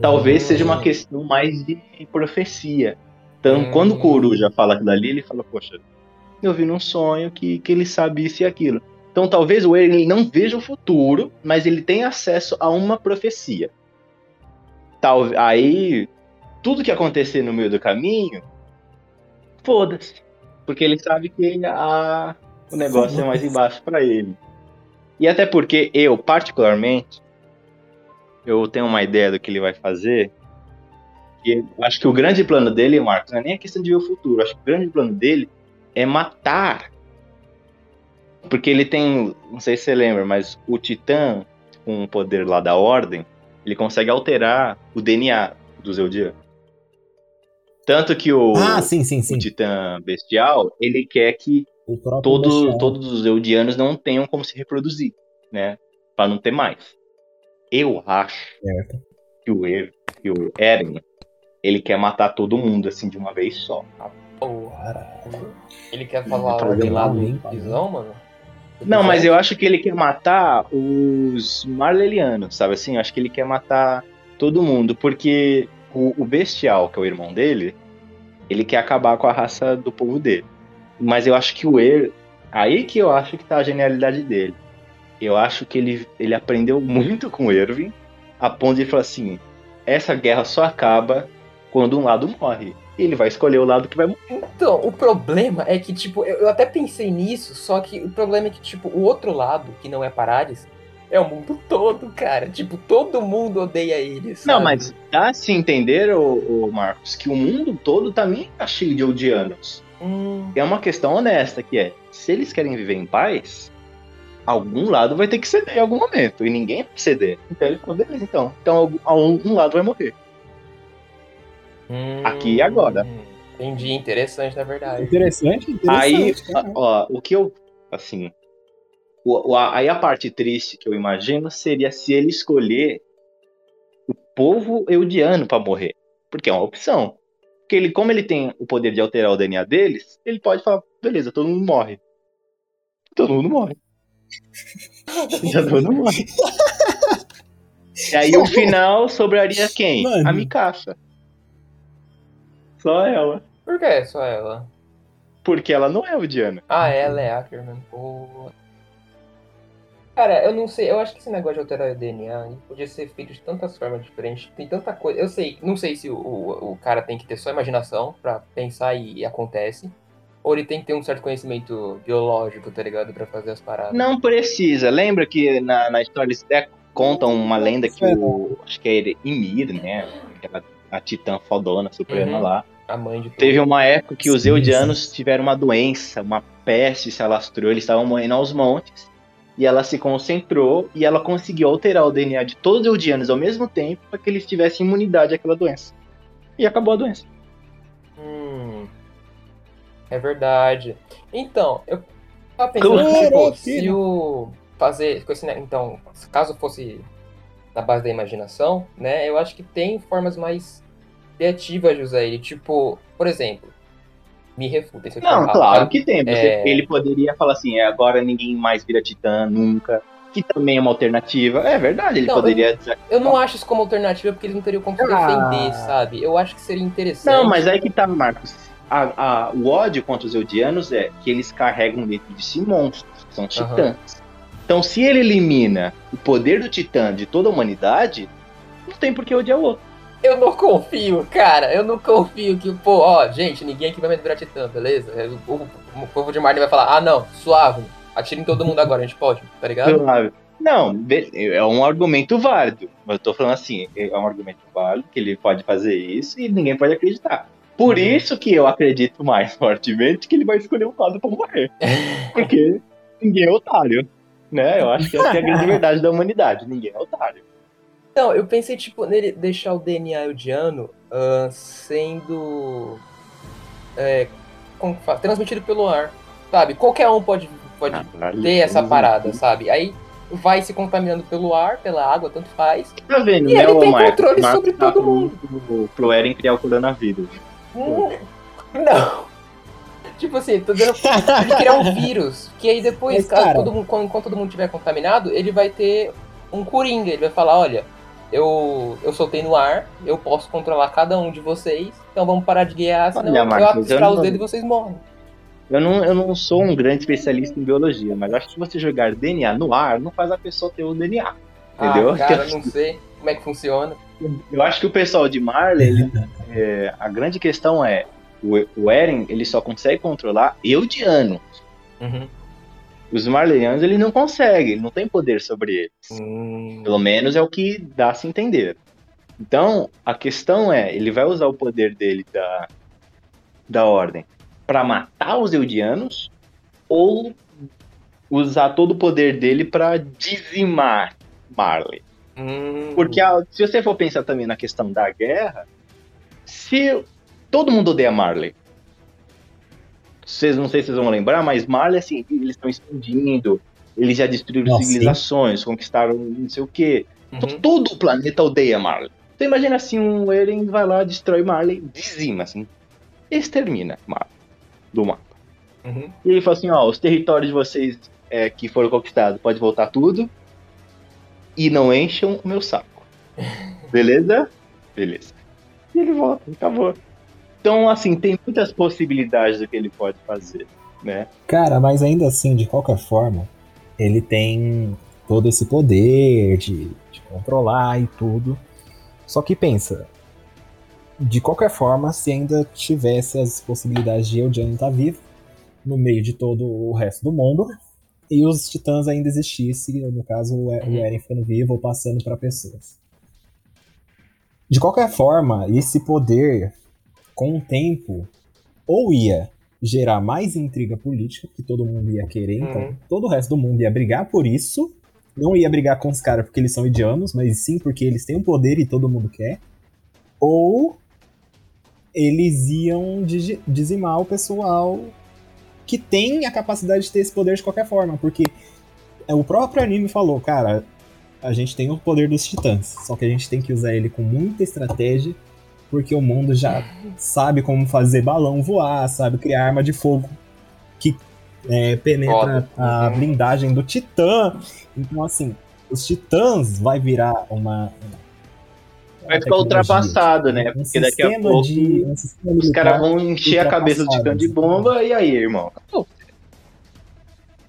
Talvez seja uma questão mais de profecia. Então, quando o Coruja fala aquilo ali, ele fala, poxa, eu vi num sonho que ele sabia isso e aquilo. Então, talvez o Eren não veja o futuro, mas ele tem acesso a uma profecia. Aí, tudo que acontecer no meio do caminho, foda-se. Porque ele sabe que o negócio é mais embaixo pra ele. E até porque eu, particularmente, eu tenho uma ideia do que ele vai fazer. E acho que o grande plano dele, Marcos, não é nem a questão de ver o futuro. Acho que o grande plano dele é matar. Porque ele tem, não sei se você lembra, mas o Titã, com o poder lá da Ordem, ele consegue alterar o DNA do Zeudia. Tanto que o Titã Bestial, ele quer que todos os Eldianos não tenham como se reproduzir, né? Pra não ter mais. Eu acho que o Eren, ele quer matar todo mundo, assim, de uma vez só. Ele quer falar lá do prisão, mano? Não, mas eu acho que ele quer matar os Marlelianos, sabe assim? Eu acho que ele quer matar todo mundo, porque o Bestial, que é o irmão dele, ele quer acabar com a raça do povo dele. Mas eu acho que aí que eu acho que tá a genialidade dele. Eu acho que ele aprendeu muito com o Erwin, a ponto de falar assim, essa guerra só acaba quando um lado morre. ele vai escolher o lado que vai morrer. Então, o problema é que, tipo, eu até pensei nisso, só que o problema é que, tipo, o outro lado, que não é Paradis, é o mundo todo, cara. Tipo, todo mundo odeia ele, sabe? Não, mas dá a se entender, ô Marcos, que o mundo todo também tá cheio de odianos. É uma questão honesta, que é, se eles querem viver em paz, algum lado vai ter que ceder em algum momento, e ninguém vai ceder. Então ele falou, beleza, então algum lado vai morrer. Aqui e agora. Entendi, interessante, na verdade. Interessante. Aí, ó, o que eu, assim... Aí a parte triste que eu imagino seria se ele escolher o povo eudiano pra morrer. Porque é uma opção. Porque ele, como ele tem o poder de alterar o DNA deles, ele pode falar, beleza, todo mundo morre. Todo mundo morre. E aí o final sobraria quem? Mano. A Mikasa. Só ela. Por que só ela? Porque ela não é eudiana. Ah, ela é Ackerman. Boa. Cara, eu não sei, eu acho que esse negócio de alterar o DNA podia ser feito de tantas formas diferentes, tem tanta coisa, eu sei, não sei se o cara tem que ter só imaginação pra pensar e acontece, ou ele tem que ter um certo conhecimento biológico, tá ligado, pra fazer as paradas. Não precisa, lembra que na história eles até contam uma lenda que acho que é Ymir, né, a titã fodona, suprema lá. A mãe de teve uma época que os eudianos tiveram uma doença, uma peste se alastrou, eles estavam morrendo aos montes. E ela se concentrou e ela conseguiu alterar o DNA de todos os eudianos ao mesmo tempo para que eles tivessem imunidade àquela doença. E acabou a doença. É verdade. Então, eu tava pensando se o fazer... Então, caso fosse na base da imaginação, né? Eu acho que tem formas mais criativas de usar ele. Tipo, por exemplo... Me refutem. Não, falar, claro, tá? Que tem. Ele poderia falar assim, agora ninguém mais vira titã, nunca. Que também é uma alternativa. É verdade, então, ele poderia... Eu não acho isso como alternativa, porque eles não teriam como defender, sabe? Eu acho que seria interessante. Não, mas aí que tá, Marcos. O ódio contra os eudianos é que eles carregam dentro de si monstros, são titãs. Então, se ele elimina o poder do titã de toda a humanidade, não tem por que odiar o outro. Eu não confio, cara. Eu não confio que, gente, ninguém aqui vai me virar titã, beleza? O povo de Marley vai falar, não, suave, atira em todo mundo agora, a gente pode, tá ligado? Não, é um argumento válido. Mas eu tô falando assim, é um argumento válido que ele pode fazer isso e ninguém pode acreditar. Por isso que eu acredito mais fortemente que ele vai escolher um lado pra morrer. Porque ninguém é otário, né? Eu acho que essa é a grande verdade da humanidade, ninguém é otário. Então, eu pensei, tipo, nele deixar o DNA eudiano sendo transmitido pelo ar, sabe? Qualquer um pode ter essa parada, sabe? Aí vai se contaminando pelo ar, pela água, tanto faz. Tá vendo, e né, ele tem controle sobre todo mundo. Pro Eren criar o coronavírus. Não. Tipo assim, tô dando de criar um vírus, que aí depois, quando todo mundo estiver contaminado, ele vai ter... um coringa, ele vai falar, olha, eu soltei no ar, eu posso controlar cada um de vocês, então vamos parar de guiar, senão eu apertar os dedos e vocês morrem. Eu não sou um grande especialista em biologia, mas acho que você jogar DNA no ar não faz a pessoa ter o DNA, entendeu? Cara, eu não sei como é que funciona. Eu acho que o pessoal de Marley, a grande questão é, o Eren, ele só consegue controlar eudianos. Os marleyanos, ele não consegue, ele não tem poder sobre eles. Pelo menos é o que dá a se entender. Então, a questão é, ele vai usar o poder dele da ordem pra matar os eudianos ou usar todo o poder dele pra dizimar Marley. Porque se você for pensar também na questão da guerra, se todo mundo odeia Marley, não sei se vocês vão lembrar, mas Marley, assim, eles estão expandindo, eles já destruíram civilizações, conquistaram não sei o quê. Então, todo o planeta odeia Marley. Então imagina assim, um Eren vai lá, destrói Marley, dizima, assim, extermina Marley do mapa. E ele fala assim, os territórios de vocês que foram conquistados, pode voltar tudo e não encham o meu saco. Beleza? Beleza. E ele volta, acabou. Então, assim, tem muitas possibilidades do que ele pode fazer, né? Cara, mas ainda assim, de qualquer forma, ele tem todo esse poder de controlar e tudo. Só que pensa, De qualquer forma, se ainda tivesse as possibilidades de Eldiano estar vivo, no meio de todo o resto do mundo, e os titãs ainda existissem, no caso o Eren ficando vivo ou passando para pessoas. De qualquer forma, esse poder, com o tempo, ou ia gerar mais intriga política, que todo mundo ia querer, então todo o resto do mundo ia brigar por isso, não ia brigar com os caras porque eles são indianos, mas sim porque eles têm um poder e todo mundo quer, ou eles iam dizimar o pessoal que tem a capacidade de ter esse poder de qualquer forma, porque o próprio anime falou, cara, a gente tem o poder dos titãs, só que a gente tem que usar ele com muita estratégia, porque o mundo já sabe como fazer balão voar, sabe criar arma de fogo que penetra a blindagem do titã. Então, assim, os titãs vai virar uma... Vai ficar ultrapassado, né? Porque daqui a pouco os caras vão encher a cabeça do titã de bomba, e aí, irmão?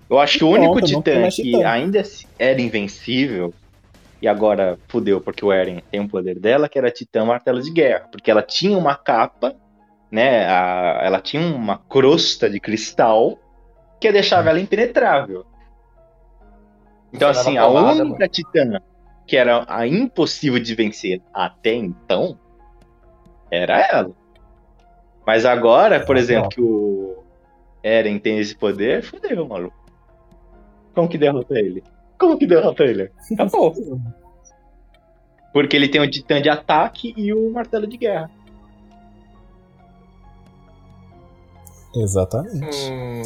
Eu acho que o único titã que ainda era invencível, e agora fudeu porque o Eren tem um poder dela, que era Titã Martelo de Guerra, porque ela tinha uma capa, né? Ela tinha uma crosta de cristal que deixava ela impenetrável. Então, assim, a única titã que era a impossível de vencer até então era ela. Mas agora, por exemplo, que o Eren tem esse poder, fudeu, maluco. Como que derrota ele? Acabou. Porque ele tem o titã de ataque e o martelo de guerra. Exatamente.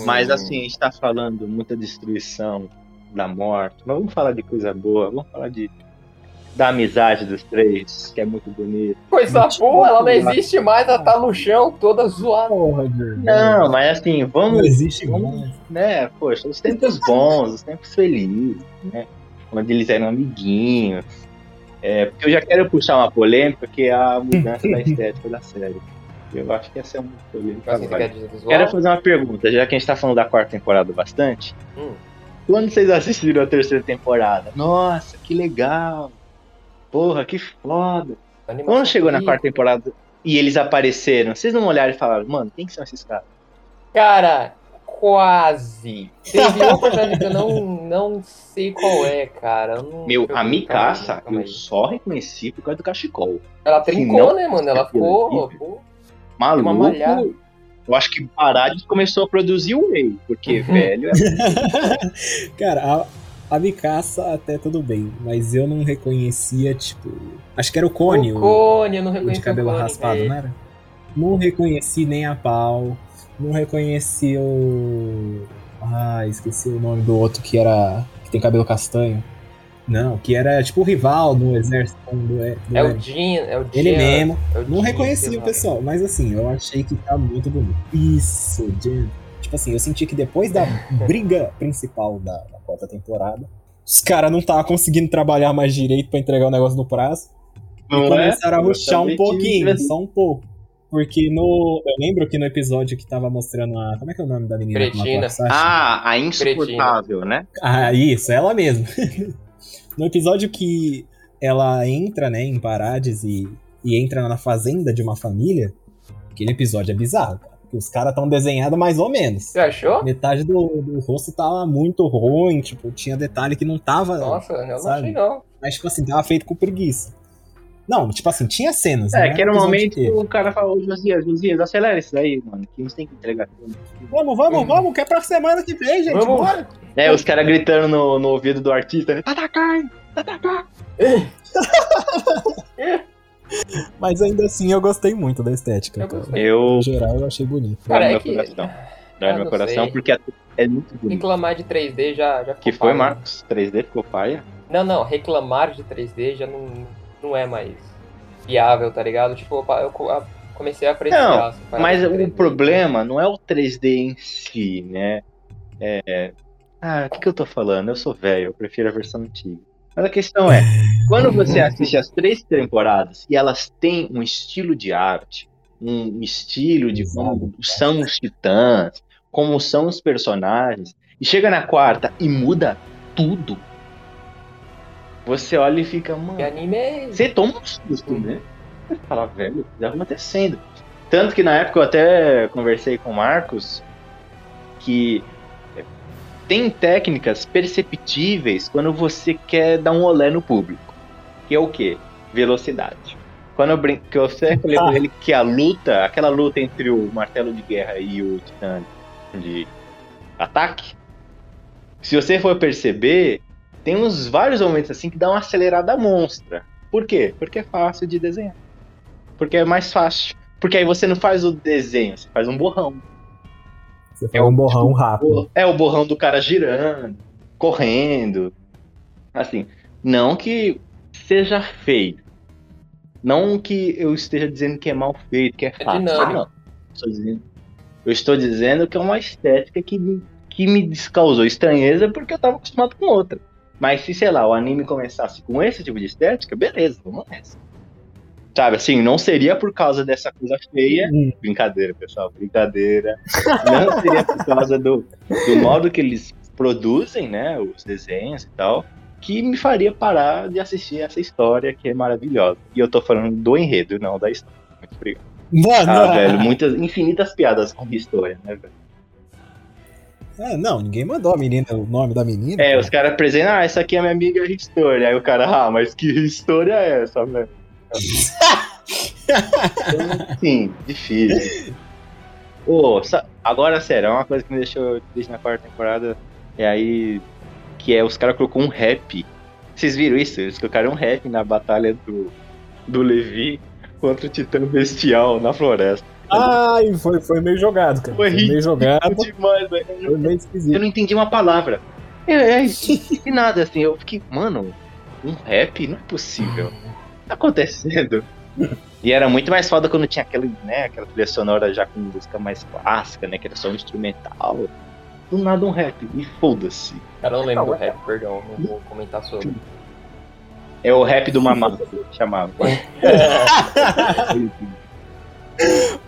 Mas assim, a gente tá falando muita destruição da morte. Mas vamos falar de coisa boa. Vamos falar da amizade dos três, que é muito bonito. Coisa boa, ela não existe mais, ela tá no chão toda zoada. Porra, não, mas assim, vamos... Não existe mais. Né, poxa, os tempos bons, os tempos felizes, né? Quando eles eram amiguinhos. Porque eu já quero puxar uma polêmica, que é a mudança da estética da série. Eu acho que essa é uma polêmica. Quero fazer uma pergunta, já que a gente tá falando da quarta temporada bastante. Quando vocês assistiram a terceira temporada? Nossa, que legal! Porra, que foda. Quando chegou na quarta temporada e eles apareceram, vocês não olharam e falaram, mano, quem que são esses caras? Cara, quase. Teve uma oportunidade que eu não sei qual é, cara. Meu, a Mikasa, eu só reconheci por causa do cachecol. Ela trincou, né, mano? Ela ficou maluco. Eu acho que Paradis começou a produzir o Whey, porque, velho... Cara, a Mikasa até tudo bem, mas eu não reconhecia, tipo... Acho que era o Connie, eu não reconheci de cabelo raspado, não era? Não reconheci nem a pau, não reconheci o... Ah, esqueci o nome do outro que era... que tem cabelo castanho. Não, que era tipo o rival do exército do É o Jean. Ele mesmo. Não reconheci o pessoal, mas assim, eu achei que tá muito bonito. Isso, Jean. Tipo assim, eu senti que depois da briga principal da quarta temporada, os caras não estavam conseguindo trabalhar mais direito pra entregar o negócio no prazo. Não e começaram a rushar um pouquinho, só um pouco. Porque eu lembro que no episódio que tava mostrando a... Como é que é o nome da menina? Pretina. A insuportável, Pretina, né? Ah, isso, ela mesma. No episódio que ela entra, né, em Paradis e entra na fazenda de uma família, aquele episódio é bizarro, cara. Os caras estão desenhados mais ou menos. Você achou? Metade do rosto tava muito ruim, tipo, tinha detalhe que não tava... Nossa, eu não achei não. Mas, tipo assim, tava feito com preguiça. Não, tipo assim, tinha cenas. É, que era um momento que o cara falou, Josias, acelera isso daí, mano, que nós tem que entregar tudo. Vamos, que é pra semana que vem, gente, bora! É, os caras gritando no ouvido do artista, né? Tatakai! Mas ainda assim, eu gostei muito da estética. Eu... Em geral, eu achei bonito. Cara, é que... Dói no meu coração, porque é muito bonito. Reclamar de 3D já ficou... Que foi, Marcos? 3D ficou paia? Não, reclamar de 3D já não é mais viável, tá ligado? Tipo, eu comecei a apreciar. Não, mas o problema não é o 3D em si, né? O que eu tô falando? Eu sou velho, eu prefiro a versão antiga. Mas a questão é, quando você assiste as três temporadas e elas têm um estilo de arte, um estilo de como são os titãs, como são os personagens, e chega na quarta e muda tudo, você olha e fica, mano, você toma um susto, né? ele falar, velho, o que estava acontecendo? Tanto que na época eu até conversei com o Marcos que tem técnicas perceptíveis quando você quer dar um olé no público. Que é o quê? Velocidade. Quando eu brinquei, eu sempre falei com ele que a luta, aquela luta entre o martelo de guerra e o titã de ataque, se você for perceber, tem uns vários momentos assim que dá uma acelerada monstra. Por quê? Porque é fácil de desenhar. Porque é mais fácil. Porque aí você não faz o desenho, você faz um borrão. Você faz um borrão tipo, rápido. É o borrão do cara girando, correndo. Assim, não que seja feio. Não que eu esteja dizendo que é mal feito, que é fácil. Não. Eu estou dizendo que é uma estética que me causou estranheza porque eu estava acostumado com outra. Mas se, sei lá, o anime começasse com esse tipo de estética, beleza, vamos nessa. Sabe, assim, não seria por causa dessa coisa feia. Brincadeira, pessoal, brincadeira. Não seria por causa do modo que eles produzem, né, os desenhos e tal, que me faria parar de assistir essa história que é maravilhosa. E eu tô falando do enredo, não da história. Muito obrigado. Mano, velho, muitas, infinitas piadas com história, né, velho? É, não, ninguém mandou a menina, o nome da menina. É, cara. Os caras apresentam, essa aqui é minha amiga história. Aí o cara, mas que história é essa, velho? Então, sim, difícil. Agora, sério, é uma coisa que me deixou desde na quarta temporada, que é os caras colocou um rap. Vocês viram isso? Eles colocaram um rap na batalha do Levi contra o Titã Bestial na floresta. Ai, foi meio jogado, cara. Foi meio jogado. Demais, velho. Foi meio esquisito. Eu não entendi uma palavra. E nada, assim. Eu fiquei, mano, um rap? Não é possível. Tá acontecendo? E era muito mais foda quando tinha aquela trilha sonora já com música mais clássica, né? Que era só um instrumental. Do nada um rap. E foda-se. Cara, eu não lembro do rap, perdão. Não vou comentar sobre. É o rap do Mamá, chamava.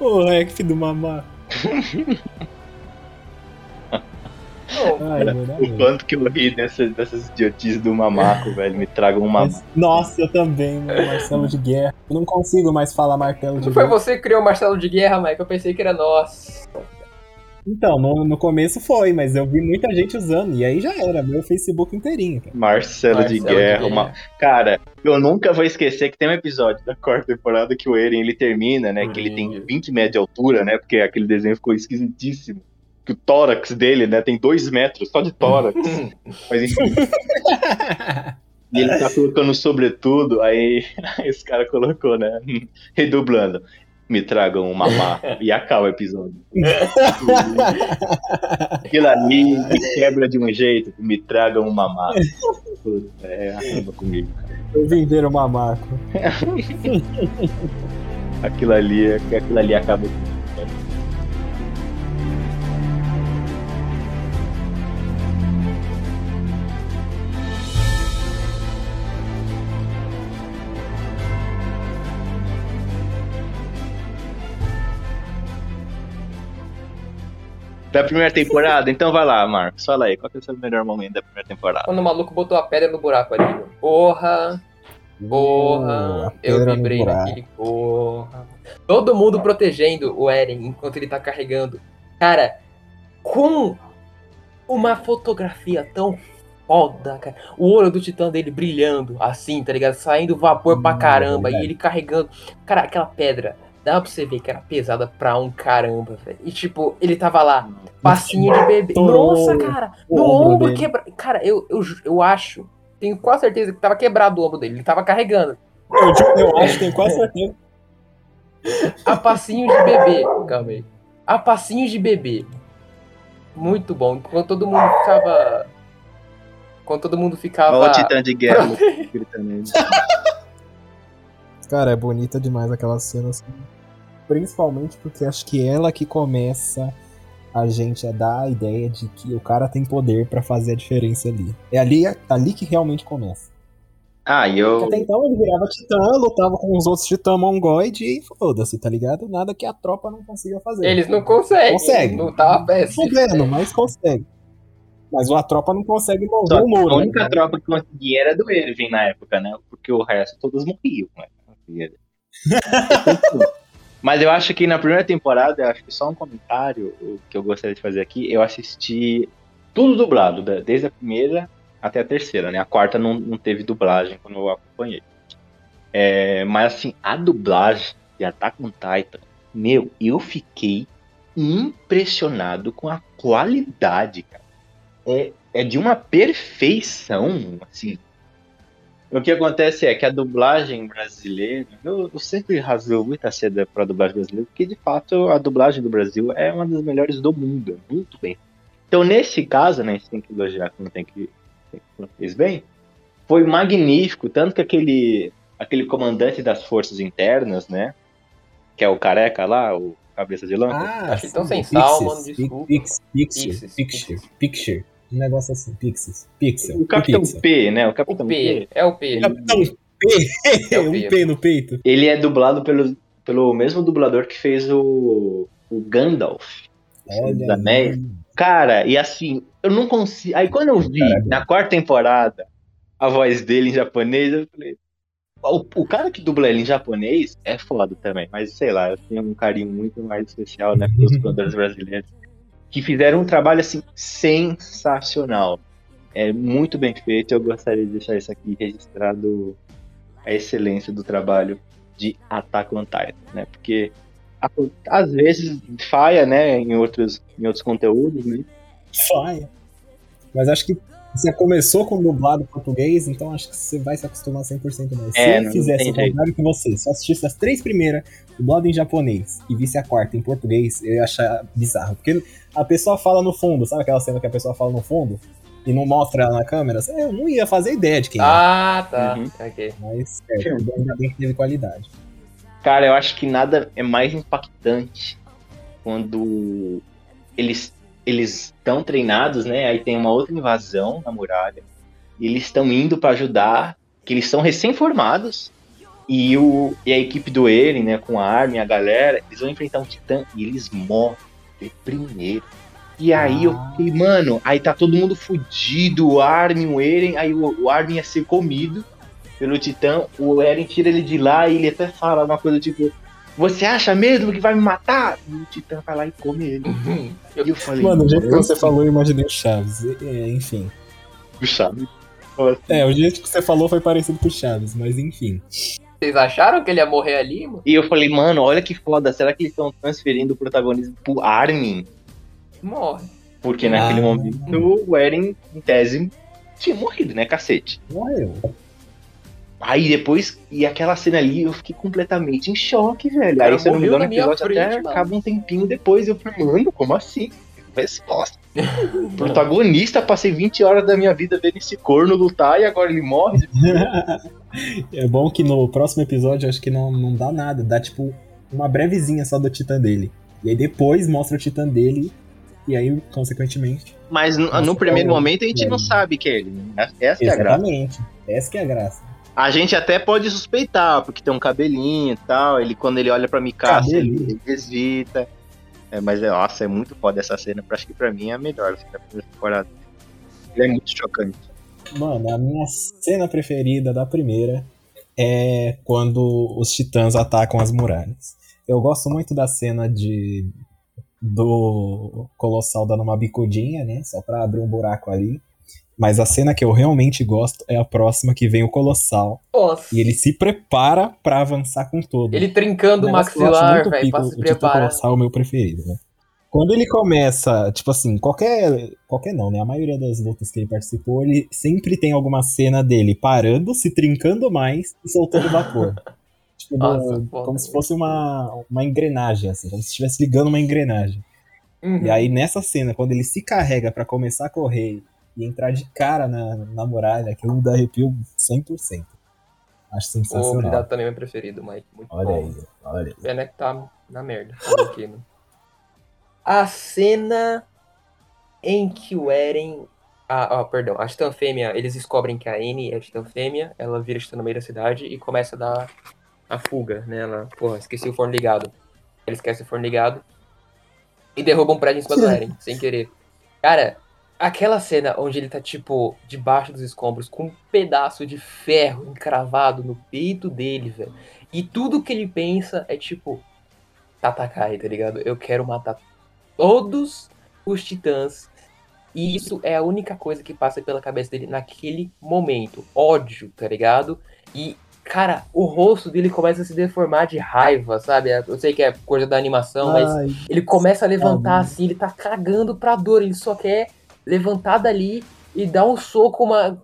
O rap do Mamá. O quanto que eu ri dessas idiotices do Mamaco, velho. Me tragam um Mamaco. Nossa, eu também, meu Marcelo de Guerra. Eu não consigo mais falar Marcelo de Guerra. Foi você que criou o Marcelo de Guerra, Mike. Eu pensei que era nós. Então, no começo foi, mas eu vi muita gente usando. E aí já era, meu Facebook inteirinho. Cara. Marcelo de Guerra. Cara, eu nunca vou esquecer que tem um episódio da quarta temporada que o Eren, ele termina, né? Que ele tem 20 metros de altura, né? Porque aquele desenho ficou esquisitíssimo. Que o tórax dele, né, tem 2 metros só de tórax. Mas enfim. E ele tá colocando sobretudo, aí esse cara colocou, né, redublando. Me tragam uma mamá. E acaba o episódio. Aquilo ali me quebra de um jeito. Me tragam uma mamá. Acaba comigo. Eu venderam o mamaco. Aquilo ali acaba comigo. Da primeira temporada? Então vai lá, Marcos. Fala aí, qual que é o seu melhor momento da primeira temporada? Quando o maluco botou a pedra no buraco ali. Porra. Eu vibrei naquele porra. Todo mundo protegendo o Eren enquanto ele tá carregando. Cara, com uma fotografia tão foda, cara. O olho do titã dele brilhando assim, tá ligado? Saindo vapor pra caramba. E ele carregando. Cara, aquela pedra. Dá pra você ver que era pesada pra um caramba, velho. E tipo, ele tava lá, passinho de bebê. Nossa, cara, no ombro quebrado. Cara, eu acho, tenho quase certeza que tava quebrado o ombro dele. Ele tava carregando. Eu acho, tenho quase certeza. A passinho de bebê. Calma aí. A passinho de bebê. Muito bom. Quando todo mundo ficava... Olha o titã de guerra. Gritando. Cara, é bonita demais aquela cena. Assim. Principalmente porque acho que ela que começa a gente a dar a ideia de que o cara tem poder pra fazer a diferença ali. É ali que realmente começa. Até então ele virava titã, lutava com os outros titã mongóide e foda-se, tá ligado? Nada que a tropa não consiga fazer. Eles não conseguem. Consegue. Não tava péssimo. Mas consegue. Mas a tropa não consegue mover o muro. A única tropa que conseguia era do Erwin na época, né? Porque o resto todos morriam, né? Mas eu acho que na primeira temporada, eu acho que só um comentário que eu gostaria de fazer aqui, eu assisti tudo dublado, desde a primeira até a terceira, né? A quarta não teve dublagem quando eu acompanhei. É, mas assim, a dublagem de Attack on Titan, meu, eu fiquei impressionado com a qualidade, cara. É de uma perfeição, assim. O que acontece é que a dublagem brasileira... Eu sempre rasgo muita seda para a dublagem brasileira, porque, de fato, a dublagem do Brasil é uma das melhores do mundo. Muito bem. Então, nesse caso, né, a gente tem que elogiar como tem que... Como fez bem. Foi magnífico. Tanto que aquele comandante das forças internas, né? Que é o careca lá, o cabeça de lâmpada. Ah, acho tão sem sal, mano, desculpa. Picture. Um negócio assim, Pixel. O Capitão Pixel. P, né? O Capitão o P. P. É o P. Capitão P. É o P. Um P no peito. Ele é dublado pelo mesmo dublador que fez o Gandalf. Olha. Cara, e assim, eu não consigo... Aí quando eu vi, caramba, na quarta temporada, a voz dele em japonês, eu falei... O cara que dubla ele em japonês é foda também. Mas, sei lá, eu tenho um carinho muito mais especial, né, pelos dubladores brasileiros, que fizeram um trabalho, assim, sensacional. É muito bem feito. Eu gostaria de deixar isso aqui registrado, a excelência do trabalho de Attack on Titan, né? Porque, às vezes, falha, né? Em outros conteúdos, né? Falha. Mas acho que você começou com dublado português, então acho que você vai se acostumar 100% mais. Se eu fizesse o contrário que você, só assistisse as três primeiras dublado em japonês e visse a quarta em português, eu ia achar bizarro. Porque a pessoa fala no fundo, sabe aquela cena que a pessoa fala no fundo e não mostra ela na câmera? Eu não ia fazer ideia de quem era. Ah, tá. Uhum. Okay. Mas ainda bem que teve qualidade. Cara, eu acho que nada é mais impactante quando eles estão treinados, né? Aí tem uma outra invasão na muralha. E eles estão indo para ajudar, que eles são recém-formados. E a equipe do Eren, né? Com a Armin, a galera, eles vão enfrentar um titã e eles morrem primeiro. E aí eu fiquei, mano, aí tá todo mundo fudido, o Armin, o Eren. Aí o Armin ia ser comido pelo titã, o Eren tira ele de lá e ele até fala uma coisa tipo... Você acha mesmo que vai me matar? E o titã vai lá e come ele. Uhum. E eu falei... Mano, o jeito que você falou, eu imaginei o Chaves. Enfim. O Chaves? O jeito que você falou foi parecido com o Chaves, mas enfim. Vocês acharam que ele ia morrer ali, mano? E eu falei, mano, olha que foda. Será que eles estão transferindo o protagonismo pro Armin? Morre. Porque naquele momento o Eren, em tese, tinha morrido, né, cacete? Morreu. Aí depois, e aquela cena ali, eu fiquei completamente em choque, velho. Aí, se eu não me engano, o episódio até acaba um tempinho depois. Eu falei, mano, como assim? Resposta. Protagonista, passei 20 horas da minha vida vendo esse corno lutar e agora ele morre. É bom que no próximo episódio, acho que não dá nada. Dá, tipo, uma brevezinha só do titã dele. E aí depois mostra o titã dele. E aí, consequentemente... Mas no primeiro momento a gente não sabe que é ele. Essa que é a graça. Exatamente. Essa que é a graça. A gente até pode suspeitar, porque tem um cabelinho e tal, ele, quando ele olha pra Mikasa, ele desvita. Mas, nossa, é muito foda essa cena, acho que pra mim é a melhor assim, da primeira temporada. Ele é muito chocante. Mano, a minha cena preferida da primeira é quando os titãs atacam as muralhas. Eu gosto muito da cena do Colossal dando uma bicudinha, né, só pra abrir um buraco ali. Mas a cena que eu realmente gosto é a próxima, que vem o Colossal. Nossa. E ele se prepara pra avançar com todo. Ele trincando o maxilar, velho, pra se preparar. O Colossal é o meu preferido, né? Quando ele começa, tipo assim, qualquer não, né? A maioria das lutas que ele participou, ele sempre tem alguma cena dele parando, se trincando mais e soltando vapor. Tipo, como se fosse uma engrenagem, assim, como se estivesse ligando uma engrenagem. Uhum. E aí, nessa cena, quando ele se carrega pra começar a correr... E entrar de cara na muralha, que eu me dá arrepio 100%. Acho sensacional. O convidado também é meu preferido, Mike. Muito olha bom. Aí, olha aí. Pena que tá na merda. Aqui, né? A cena em que o Eren... A titã fêmea, eles descobrem que a Annie é a titã fêmea, ela vira titã no meio da cidade e começa a dar a fuga, né? Ela, esqueci o forno ligado. Ele esquece o forno ligado e derruba um prédio em cima do Eren, sem querer. Cara... Aquela cena onde ele tá, tipo, debaixo dos escombros, com um pedaço de ferro encravado no peito dele, velho. E tudo que ele pensa é, tipo, Tatakai, tá ligado? Eu quero matar todos os titãs. E isso é a única coisa que passa pela cabeça dele naquele momento. Ódio, tá ligado? E, cara, o rosto dele começa a se deformar de raiva, sabe? Eu sei que é coisa da animação, mas ele começa a levantar assim, ele tá cagando pra dor, ele só quer levantar dali e dar um soco, uma,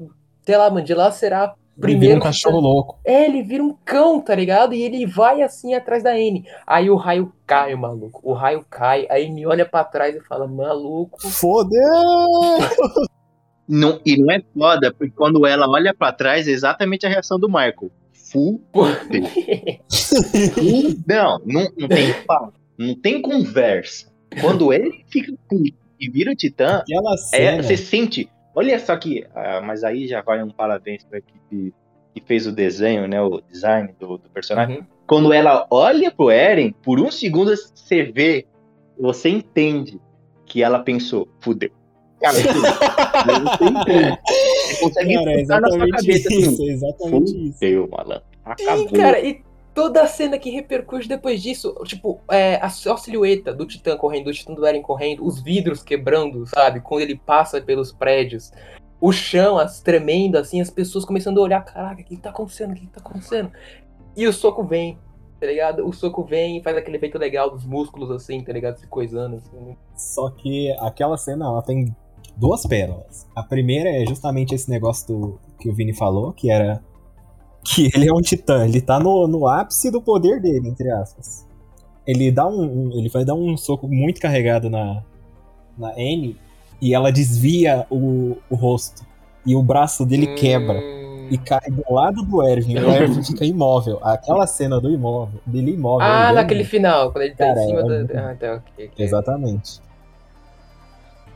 sei lá, mano, de lá será primeiro... Ele vira um cachorro louco. É, ele vira um cão, tá ligado? E ele vai assim atrás da Annie. Aí o raio cai, maluco. O raio cai, a Annie olha pra trás e fala, maluco... Fodeu! Não, e não é foda, porque quando ela olha pra trás, é exatamente a reação do Marco. Fudeu. Não tem fala, não tem conversa. Quando ele fica puto e vira o Titã, você sente... Olha só que... Ah, mas aí já vai um parabéns pra equipe que fez o desenho, né? O design do personagem. Uhum. Quando ela olha pro Eren, por um segundo você vê, você entende que ela pensou, fudeu. Cara, você entende. Você consegue pensar na sua cabeça. Isso, exatamente fudeu, isso. Fudeu, malandro. Acabou. Sim, cara, e toda a cena que repercute depois disso, tipo, a silhueta do Titã correndo, do Titã do Eren correndo, os vidros quebrando, sabe? Quando ele passa pelos prédios, o chão tremendo, assim, as pessoas começando a olhar, caraca, o que tá acontecendo? O que tá acontecendo? E o soco vem, tá ligado? O soco vem e faz aquele efeito legal dos músculos, assim, tá ligado? Se coisando, assim. Só que aquela cena, ela tem duas pérolas. A primeira é justamente esse negócio que o Vini falou, que era... Que ele é um titã, ele tá no ápice do poder dele, entre aspas. Ele vai dar um soco muito carregado na Annie e ela desvia o rosto. E o braço dele quebra e cai do lado do Erwin. O Erwin fica imóvel. Aquela cena do imóvel, dele imóvel. Ah, naquele final, quando ele tá em cima do... Ah, tá, ok. Exatamente.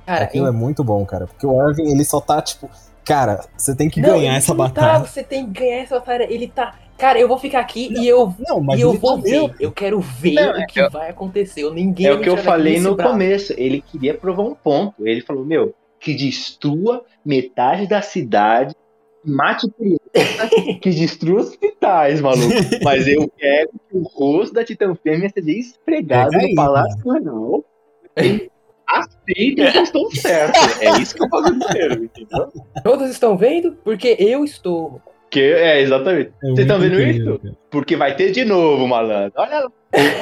Cara, aquilo é muito bom, cara. Porque o Erwin, ele só tá, tipo... Cara, você tem que ganhar essa batalha. Tá, você tem que ganhar essa batalha. Ele tá... Cara, eu vou ficar aqui e eu vou ver. Eu quero ver o que vai acontecer. Ninguém é o que eu falei no começo. Ele queria provar um ponto. Ele falou, meu, que destrua metade da cidade, mate criança, que destrua hospitais, maluco. Mas eu quero que o rosto da Titã Fêmea seja esfregado no Palácio Real. Aceitem que estão certos. É isso que eu falo inteiro, entendeu? Todos estão vendo? Porque eu estou. Exatamente. Vocês estão vendo isso? Cara. Porque vai ter de novo, malandro. Olha lá.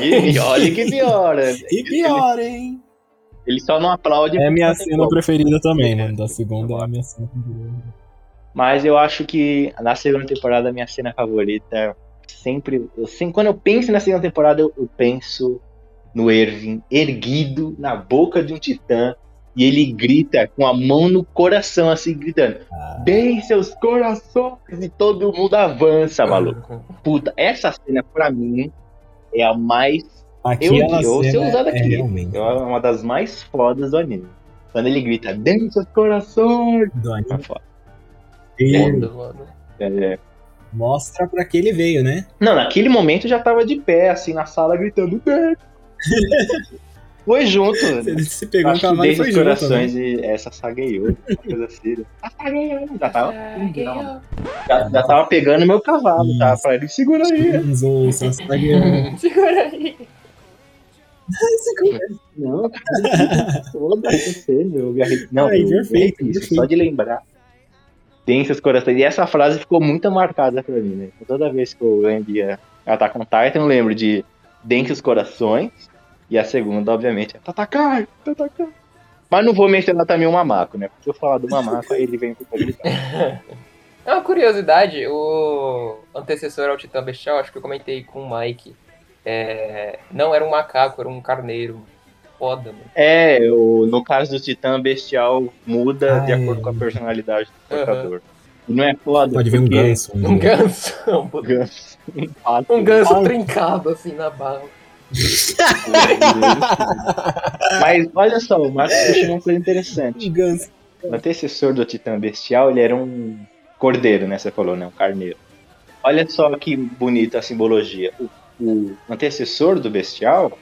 E olha que piora. E piora, hein? Ele só não aplaude. É a minha cena preferida também, mano. Da segunda é a minha cena preferida. Mas eu acho que na segunda temporada a minha cena favorita sempre... Quando eu penso na segunda temporada, eu penso... no Erwin, erguido na boca de um titã, e ele grita com a mão no coração, assim, gritando, deem seus corações, e todo mundo avança, maluco. Puta, essa cena, pra mim, é a mais... É uma das mais fodas do anime. Quando ele grita, deem seus corações, do anime. Tá foda. Mostra pra que ele veio, né? Não, naquele momento eu já tava de pé, assim, na sala, gritando, foi junto. Se pegou um cavalo, foi corações junto, né? E essa sagueiou, coisa assim. Já tava pegando meu cavalo, isso. Tá? Falei, segura aí. Segura aí. Não, cara, toda você, meu. Não, perfeito. Só de lembrar. Tem seus corações. E essa frase ficou muito marcada pra mim, né? Toda vez que eu vendia Attack on Titan, eu lembro de Dentre os Corações, e a segunda, obviamente, é Tatakai. Mas não vou mencionar também o Mamaco, né? Porque se eu falar do Mamaco, ele vem com a... É uma curiosidade, o antecessor ao Titã Bestial, acho que eu comentei com o Mike, não era um macaco, era um carneiro. Foda, mano. No caso do Titã Bestial, muda de acordo com a personalidade do portador. Não é foda. Pode vir um ganso. Um ganso. Um ganso trincado, assim, na barra. Mas, olha só, o Marcos puxou uma coisa interessante. Um ganso. O antecessor do Titã Bestial, ele era um cordeiro, né? Você falou, né? Um carneiro. Olha só que bonita a simbologia. O antecessor do Bestial,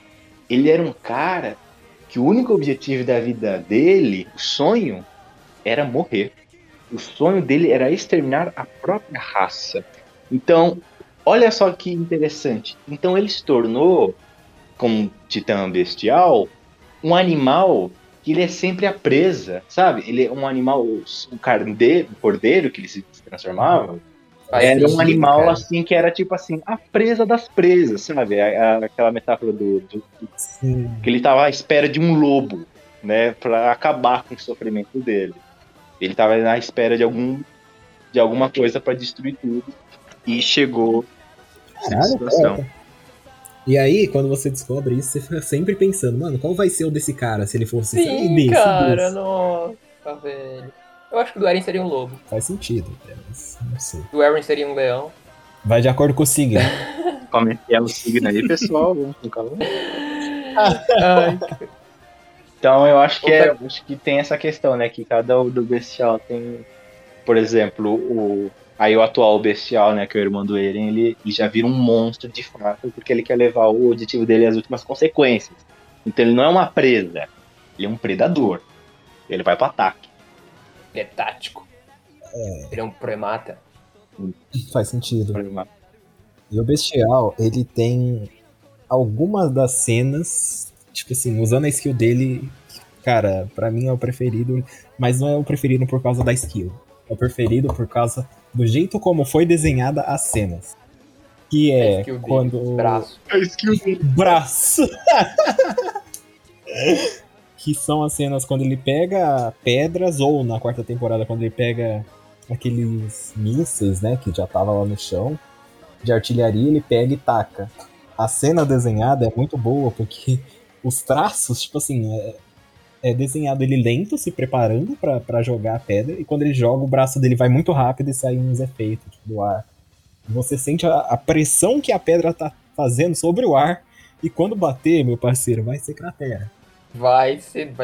ele era um cara que o único objetivo da vida dele, o sonho, era morrer. O sonho dele era exterminar a própria raça. Então, olha só que interessante. Então ele se tornou, como um titã bestial, um animal que ele é sempre a presa, sabe? Ele é um animal, o cordeiro que ele se transformava, era um animal, cara, assim, que era tipo assim, a presa das presas, sabe? Aquela metáfora do que ele tava à espera de um lobo, né? Pra acabar com o sofrimento dele. Ele tava na espera de alguma coisa pra destruir tudo. E chegou essa situação. Cara. E aí, quando você descobre isso, você fica sempre pensando, mano, qual vai ser o desse cara se ele fosse... Sim, cara, nossa, velho. Eu acho que o do Eren seria um lobo. Faz sentido, mas não sei. O Eren seria um leão. Vai de acordo com o signo. Comentei o signo aí, pessoal. Então, eu acho que tem essa questão, né? Que cada um do bestial tem, por exemplo, o atual bestial, né? Que é o irmão do Eren, ele já vira um monstro de fato, porque ele quer levar o objetivo dele às últimas consequências. Então, ele não é uma presa, ele é um predador. Ele vai pro ataque. Ele é tático. Ele é um premata. Faz sentido. Premata. E o bestial, ele tem algumas das cenas, tipo assim, usando a skill dele, cara, pra mim é o preferido, mas não é o preferido por causa da skill. É o preferido por causa do jeito como foi desenhada as cenas. Que é quando... Braço. A skill dele. Braço. Que são as cenas quando ele pega pedras, ou na quarta temporada, quando ele pega aqueles mísseis, né, que já tava lá no chão, de artilharia, ele pega e taca. A cena desenhada é muito boa, porque os traços, tipo assim, é desenhado ele lento, se preparando pra jogar a pedra, e quando ele joga, o braço dele vai muito rápido e sai uns efeitos do ar. Você sente a pressão que a pedra tá fazendo sobre o ar, e quando bater, meu parceiro, vai ser cratera. Vai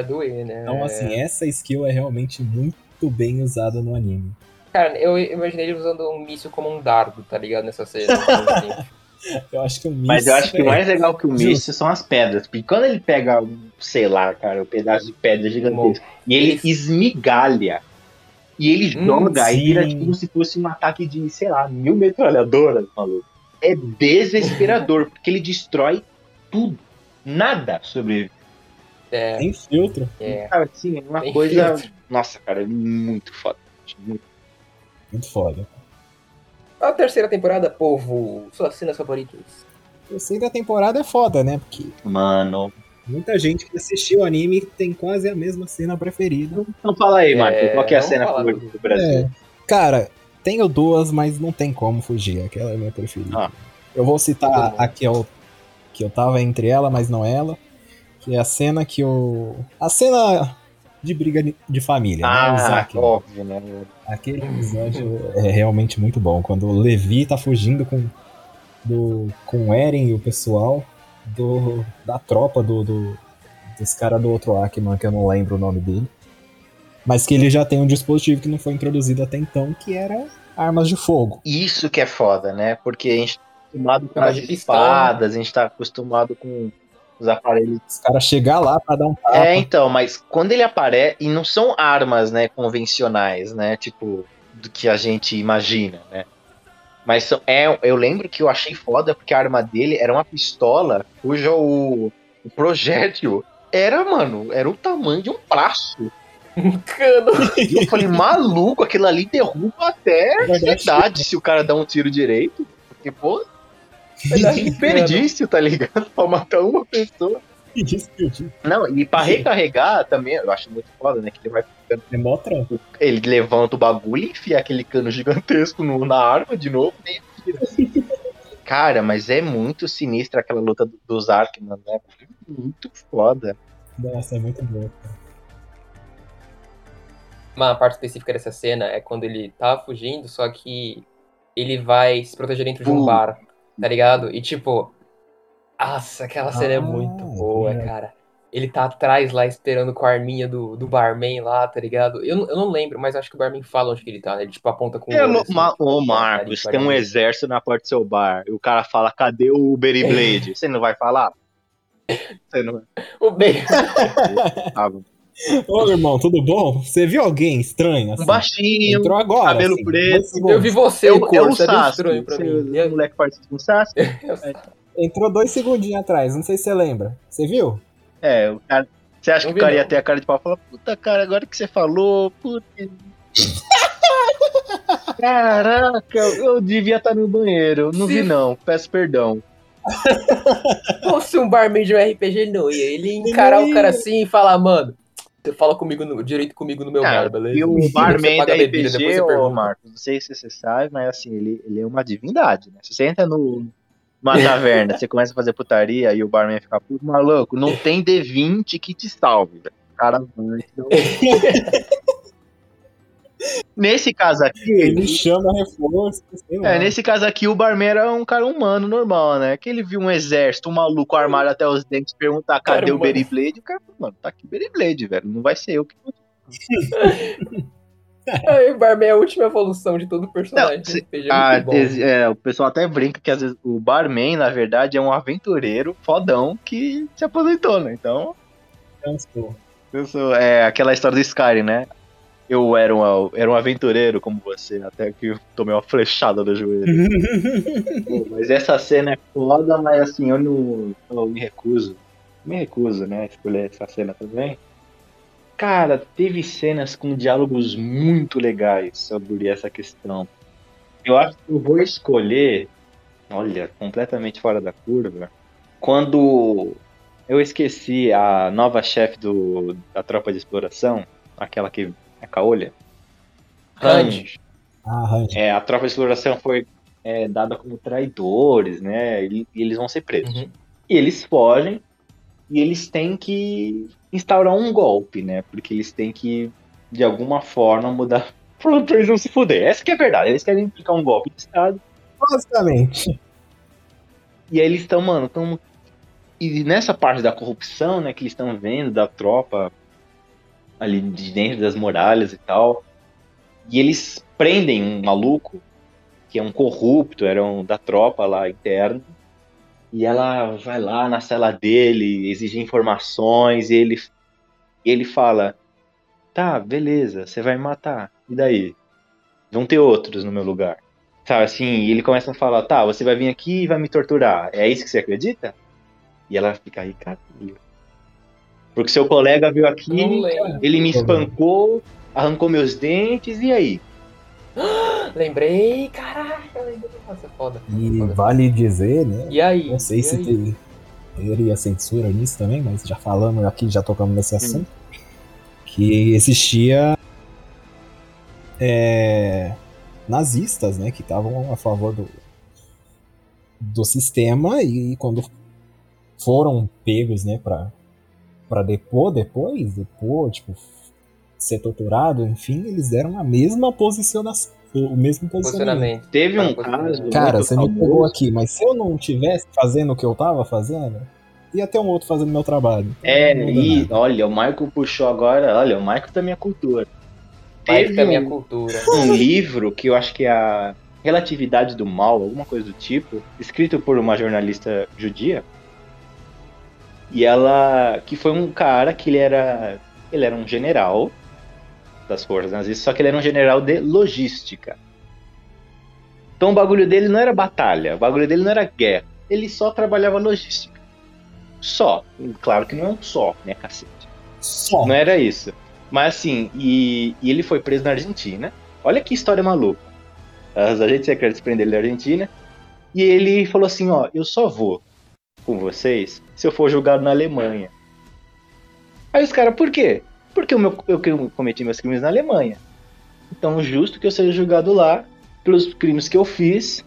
doer, né? Então, assim, essa skill é realmente muito bem usada no anime. Cara, eu imaginei ele usando um míssil como um dardo, tá ligado? Nessa cena. Assim. Eu acho que o míssil... Mas eu acho que o mais legal que o míssil são as pedras. Porque quando ele pega, sei lá, cara, um pedaço de pedra gigantesco, e ele esmigalha, e ele joga, e vira tipo se fosse um ataque de, sei lá, 1000 metralhadoras, maluco. É desesperador, porque ele destrói tudo. Nada sobrevive. Tem filtro. Cara, sim, uma tem coisa... Filtro. Nossa, cara, é muito foda. Muito foda. A terceira temporada, povo, suas cenas favoritas? A terceira temporada é foda, né? Porque... Mano... Muita gente que assistiu o anime tem quase a mesma cena preferida. Então fala aí, Marcos, qual que é a cena favorita do Brasil? Cara, tenho duas, mas não tem como fugir. Aquela é a minha preferida. Eu vou citar a que eu tava entre ela, mas não ela. É a cena que o... A cena de briga de família, né? O Zeke, óbvio, né? Aquele episódio é realmente muito bom. Quando o Levi tá fugindo com o Eren e o pessoal da tropa dos caras do outro Ackerman, que eu não lembro o nome dele. Mas que ele já tem um dispositivo que não foi introduzido até então, que era armas de fogo. Isso que é foda, né? Porque a gente tá acostumado com as espadas, a gente tá acostumado com... Os aparelhos. Os caras chegar lá pra dar um tapa. Então, mas quando ele aparece... E não são armas, né, convencionais, né? Tipo, do que a gente imagina, né? Mas eu lembro que eu achei foda, porque a arma dele era uma pistola cujo o projétil era, mano, era o tamanho de um braço. Um cano. E eu falei, maluco, aquilo ali derruba até a cidade se o cara dá um tiro direito. Porque, pô... Verdade, desperdício, tá ligado? Pra matar uma pessoa. Que desperdício. Não, e pra recarregar também, eu acho muito foda, né? Que ele vai ficando. É mó trampo. Ele levanta o bagulho e enfia aquele cano gigantesco na arma de novo. E tira. Cara, mas é muito sinistra aquela luta dos Arcman, né? Muito foda. Nossa, é muito boa. Uma parte específica dessa cena é quando ele tá fugindo, só que ele vai se proteger dentro de um bar. Tá ligado? E tipo... Nossa, aquela cena é muito boa, cara. Ele tá atrás lá esperando com a arminha do barman lá, tá ligado? Eu não lembro, mas acho que o barman fala onde que ele tá, né? Ele tipo aponta com o... Ô, Marcos, tem um exército na porta do seu bar. E o cara fala, cadê o Berry Blade? Você não vai falar? Você não vai... O Berry... Ô, irmão, tudo bom? Você viu alguém estranho? Assim? Um baixinho, entrou agora, cabelo assim, preto. Eu vi você, o Sasuke. O moleque participou do Sasuke. Entrou 2 segundinhos atrás, não sei se você lembra. Você viu? É, o cara... Você acha que o cara ia ter a cara de pau e falar, puta, cara, agora que você falou, puta... Caraca, eu devia estar no banheiro. Não vi, não. Peço perdão. Se fosse um barman de um RPG, ele não ia. Ele ia encarar o cara assim e falar, mano, fala comigo direito comigo no meu bar, beleza? E o barman da RPG, ô Marcos, não sei se você sabe, mas assim, ele é uma divindade, né? Se você entra numa taverna, você começa a fazer putaria e o barman fica puto, maluco, não tem D20 que te salve, velho. Cara, mano. Então... Nesse caso aqui, ele chama reforço. Nesse caso aqui, o barman era um cara humano, normal, né? Que ele viu um exército, um maluco armado até os dentes, perguntar cadê o Beyblade? O cara falou, mano, tá aqui o Beyblade, velho. Não vai ser eu que. Aí, o barman é a última evolução de todo personagem. Não, o pessoal até brinca que às vezes o barman, na verdade, é um aventureiro fodão que se aposentou, né? Então. É aquela história do Skyrim, né? Eu era um aventureiro como você, até que eu tomei uma flechada do joelho. Pô, mas essa cena é foda, mas assim, eu me recuso. Né, escolher essa cena também. Cara, teve cenas com diálogos muito legais sobre essa questão. Eu acho que eu vou escolher, olha, completamente fora da curva, quando eu esqueci a nova chefe da tropa de exploração, aquela que... É Caolha? Hanji. A tropa de exploração foi dada como traidores, né? E eles vão ser presos. Uhum. E eles fogem e eles têm que instaurar um golpe, né? Porque eles têm que, de alguma forma, mudar pra eles não se fuder. Essa que é a verdade. Eles querem aplicar um golpe de Estado. Basicamente. E aí eles estão, mano... E nessa parte da corrupção, né? Que eles estão vendo da tropa... ali de dentro das muralhas e tal, e eles prendem um maluco, que é um corrupto, era um da tropa lá interna, e ela vai lá na cela dele, exige informações, e ele fala, tá, beleza, você vai me matar, e daí? Vão ter outros no meu lugar. Sabe assim, e ele começa a falar, tá, você vai vir aqui e vai me torturar, é isso que você acredita? E ela fica aí, caralho. Porque seu colega veio aqui, ele me espancou, arrancou meus dentes, e aí? Lembrei, caraca, lembrei. Nossa, foda. E foda. Vale dizer, né? E aí? Não sei se teria censura nisso também, mas já falamos aqui, já tocamos nesse assunto. Que existia nazistas, né? Que estavam a favor do sistema e quando foram pegos, né, pra depor, tipo, ser torturado, enfim, eles deram a mesma posicionação, o mesmo posicionamento. Teve um caso... Cara, você me pegou aqui, mas se eu não tivesse fazendo o que eu tava fazendo, ia ter um outro fazendo meu trabalho. Olha, o Michael puxou agora, olha, o Michael da minha cultura. Teve um livro que eu acho que é a Relatividade do Mal, alguma coisa do tipo, escrito por uma jornalista judia, e ela... Que foi um cara que ele era um general das forças nazistas, só que ele era um general de logística. Então o bagulho dele não era batalha, o bagulho dele não era guerra. Ele só trabalhava logística. Só. Claro que não é um só, né, cacete. Só. Não era isso. Mas assim, e ele foi preso na Argentina. Olha que história maluca. As agentes secretas prenderam ele na Argentina. E ele falou assim, ó, eu só vou com vocês se eu for julgado na Alemanha. Aí os caras, por quê? Porque eu cometi meus crimes na Alemanha. Então, justo que eu seja julgado lá pelos crimes que eu fiz,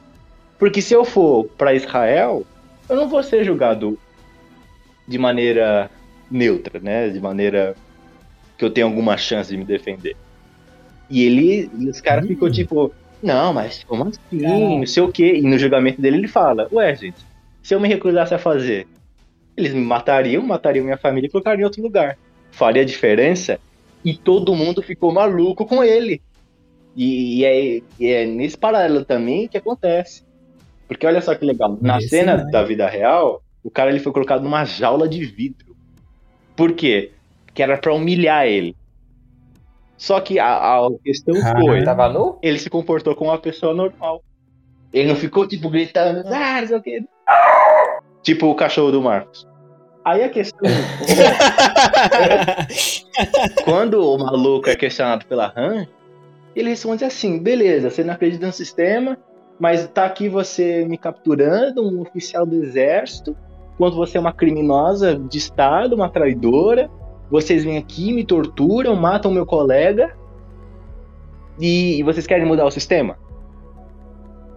porque se eu for para Israel, eu não vou ser julgado de maneira neutra, né? De maneira que eu tenha alguma chance de me defender. E os caras ficou tipo, não, mas como assim? Não sei o quê. E no julgamento dele ele fala, ué, gente, se eu me recusasse a fazer, eles me matariam minha família e colocariam em outro lugar. Faria diferença? E todo mundo ficou maluco com ele. E é nesse paralelo também que acontece. Porque olha só que legal. Na cena da vida real, o cara ele foi colocado numa jaula de vidro. Por quê? que era pra humilhar ele. Só que a questão foi, ele se comportou como uma pessoa normal. Ele não ficou, tipo, gritando, não sei o que. Tipo o cachorro do Marcos. Aí a questão... Quando o maluco é questionado pela Han, ele responde assim, beleza, você não acredita no sistema, mas tá aqui você me capturando, um oficial do exército, enquanto você é uma criminosa de estado, uma traidora, vocês vêm aqui, me torturam, matam meu colega, e vocês querem mudar o sistema?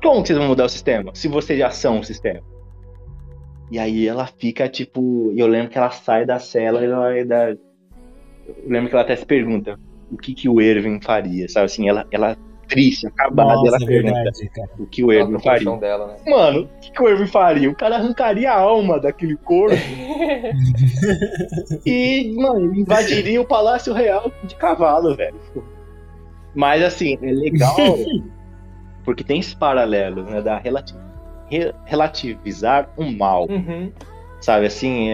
Como que vocês vão mudar o sistema, se vocês já são o sistema? E aí ela fica, tipo... E eu lembro que ela sai da cela e ela... Eu lembro que ela até se pergunta o que o Erwin faria, sabe? Assim, ela triste, acabada, nossa, ela pergunta cara. O que o Erwin faria. Dela, né? Mano, o que o Erwin faria? O cara arrancaria a alma daquele corpo e, mano, invadiria o Palácio Real de cavalo, velho. Mas, assim, é legal... Porque tem esse paralelo, né, da relativizar o mal, sabe, assim,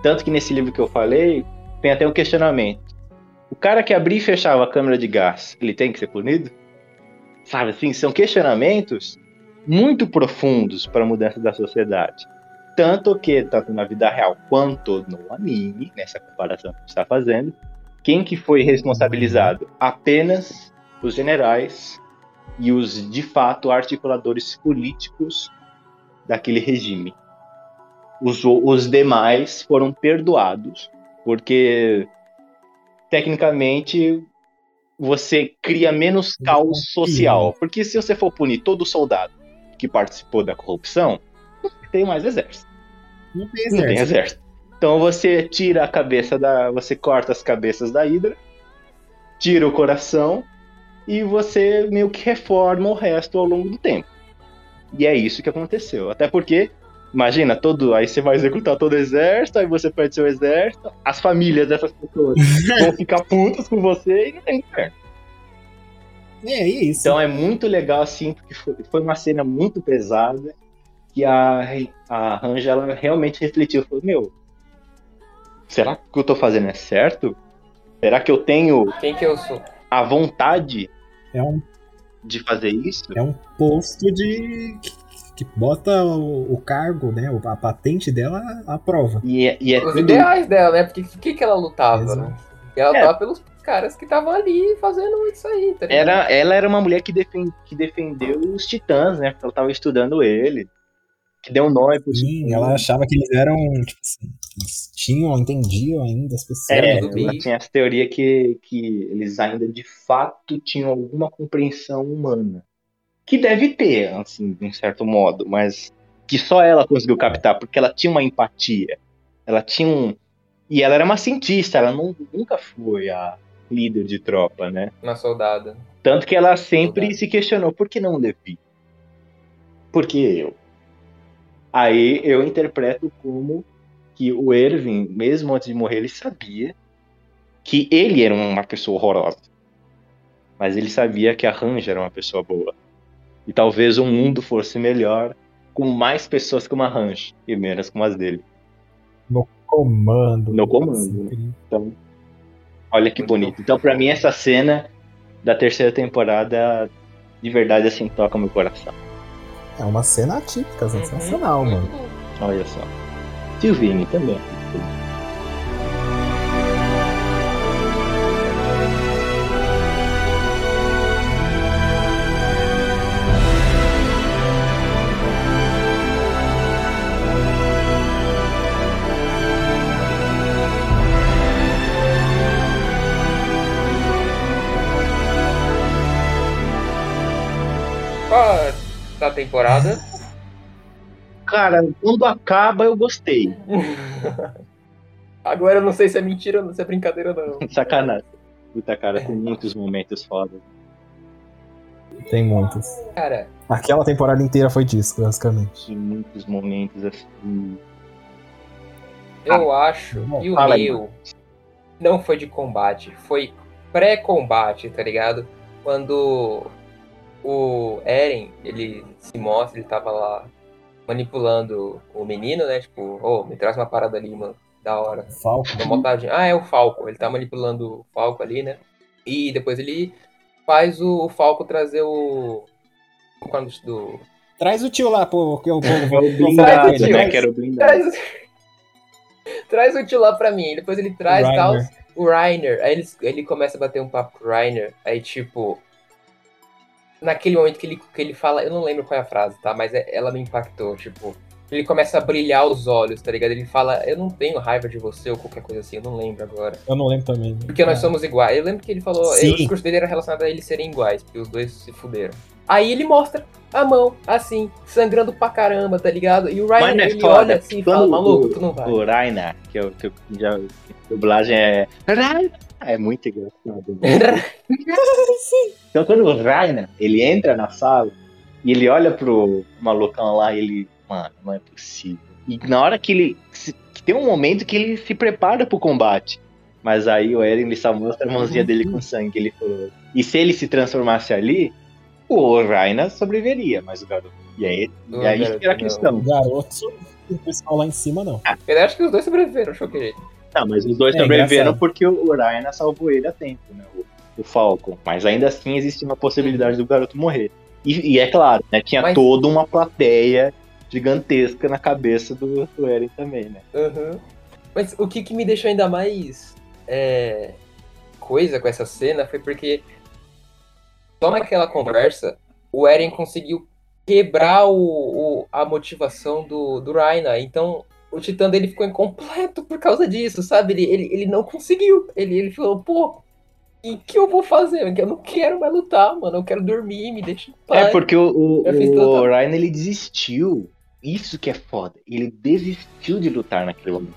tanto que nesse livro que eu falei, tem até um questionamento. O cara que abria e fechava a câmera de gás, ele tem que ser punido? Sabe, assim, são questionamentos muito profundos para a mudança da sociedade. Tanto que, tanto na vida real quanto no anime, nessa comparação que está fazendo, quem que foi responsabilizado? Apenas os generais... e os, de fato, articuladores políticos daquele regime. Os demais foram perdoados, porque, tecnicamente, você cria menos caos social. Porque se você for punir todo soldado que participou da corrupção, não tem mais exército. Não tem exército. Então você tira a cabeça da... Você corta as cabeças da Hidra, tira o coração... E você meio que reforma o resto ao longo do tempo. E é isso que aconteceu. Até porque, imagina, aí você vai executar todo o exército, aí você perde seu exército, as famílias dessas pessoas vão ficar putas com você e não tem inferno. É isso. Então é muito legal, assim, porque foi uma cena muito pesada que a Angela realmente refletiu. Falou, meu, será que o que eu tô fazendo é certo? Será que eu tenho... Quem que eu sou? A vontade... de fazer isso. É um posto de... que bota o cargo, né? A patente dela à prova. Os ideais dela, né? Porque por que ela lutava, né? Ela lutava pelos caras que estavam ali fazendo isso aí, tá ligado? Ela era uma mulher que defendeu os titãs, né? Porque ela tava estudando ele. Que deu um nó e puxou. Sim, ela achava que eles eram, tipo assim, eles tinham, entendiam ainda as pessoas. Ela tinha essa teoria que eles ainda de fato tinham alguma compreensão humana. Que deve ter, assim, de um certo modo, mas que só ela conseguiu captar, porque ela tinha uma empatia. Ela tinha um... E ela era uma cientista, ela nunca foi a líder de tropa, né? Uma soldada. Tanto que ela sempre se questionou, por que não Levi? Por que eu? Aí eu interpreto como que o Erwin, mesmo antes de morrer, ele sabia que ele era uma pessoa horrorosa. Mas ele sabia que a Ranger era uma pessoa boa. E talvez o mundo fosse melhor com mais pessoas como a Ranger e menos como as dele. No comando. No comando, né? Então, olha que bonito. Então, pra mim, essa cena da terceira temporada, de verdade, assim, toca meu coração. É uma cena atípica, sensacional, mano. Olha só. Tio Vini também. Temporada? Cara, quando acaba eu gostei. Agora eu não sei se é mentira ou se é brincadeira ou não. Sacanagem. Puta, cara, tem muitos momentos foda. Tem muitos. Cara, aquela temporada inteira foi disso, basicamente. Tem muitos momentos assim. Eu acho que o meu não foi de combate, foi pré-combate, tá ligado? Quando... O Eren, ele se mostra, ele tava lá manipulando o menino, né? Tipo, me traz uma parada ali, mano. Da hora. Falco. Da montagem. Ah, é o Falco. Ele tá manipulando o Falco ali, né? E depois ele faz o Falco trazer o... Traz o tio lá, pô, que eu vou blindar ele, né? Quero blindar. Traz o tio lá pra mim. Depois ele traz o Reiner. Aí ele começa a bater um papo com o Reiner. Aí, tipo... Naquele momento que ele fala... Eu não lembro qual é a frase, tá? Mas ela me impactou, tipo... Ele começa a brilhar os olhos, tá ligado? Ele fala, eu não tenho raiva de você ou qualquer coisa assim, eu não lembro agora. Eu não lembro também. Porque nós somos iguais. Eu lembro que ele falou, o discurso dele era relacionado a eles serem iguais, porque os dois se fuderam. Aí ele mostra a mão, assim, sangrando pra caramba, tá ligado? E o Reiner, ele olha assim e fala, maluco, tu não vai. O Reiner, que eu já... Dublagem é... É muito engraçado. Então quando o Reiner, ele entra na sala e ele olha pro malucão lá e ele... Mano, não é possível. E na hora que ele... Que tem um momento que ele se prepara pro combate. Mas aí o Eren, ele só mostra a mãozinha dele com sangue. Ele falou... E se ele se transformasse ali, o Reiner sobreviveria. Mas o garoto... E aí era a questão. O garoto e o pessoal lá em cima, não. Ah. Eu acho que os dois sobreviveram, choquei. Não, mas os dois sobreviveram engraçado. Porque o Reiner salvou ele a tempo, né? O Falcon. Mas ainda assim existe uma possibilidade do garoto morrer. E é claro, né? Tinha toda uma plateia... gigantesca na cabeça do Eren também, né? Uhum. Mas o que me deixou ainda mais coisa com essa cena foi porque só naquela conversa o Eren conseguiu quebrar a motivação do Reiner. Então o Titã dele ficou incompleto por causa disso, sabe? Ele não conseguiu. Ele falou, pô, o que eu vou fazer? Eu não quero mais lutar, mano. Eu quero dormir, me deixa em paz. É porque o Reiner, ele desistiu. Isso que é foda. Ele desistiu de lutar naquele momento.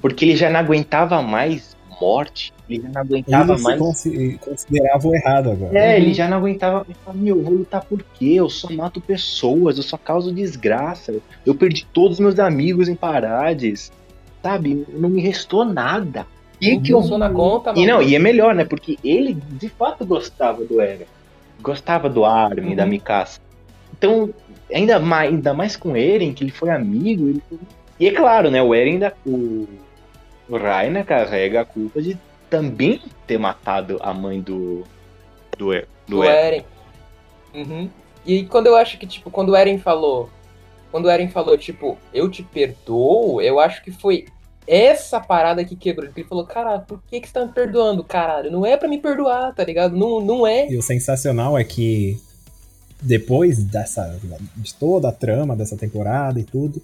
Porque ele já não aguentava mais morte. Ele já não aguentava mais... Ele considerava o errado agora. Ele já não aguentava... Ele falava, eu vou lutar por quê? Eu só mato pessoas. Eu só causo desgraça. Eu perdi todos os meus amigos em Paradis. Sabe? Não me restou nada. Que eu vou na conta, mano. E é melhor, né? Porque ele, de fato, gostava do Eren. Gostava do Armin, da Mikasa. Então... Ainda mais com o Eren, que ele foi amigo. E é claro, né? O Eren ainda. O Reiner carrega a culpa de também ter matado a mãe do Eren. Uhum. E aí, quando eu acho que, tipo, quando o Eren falou, tipo, eu te perdoo, eu acho que foi essa parada que quebrou. Ele falou, caralho, por que você tá me perdoando, caralho? Não é pra me perdoar, tá ligado? Não, não é. E o sensacional é que. Depois de toda a trama dessa temporada e tudo,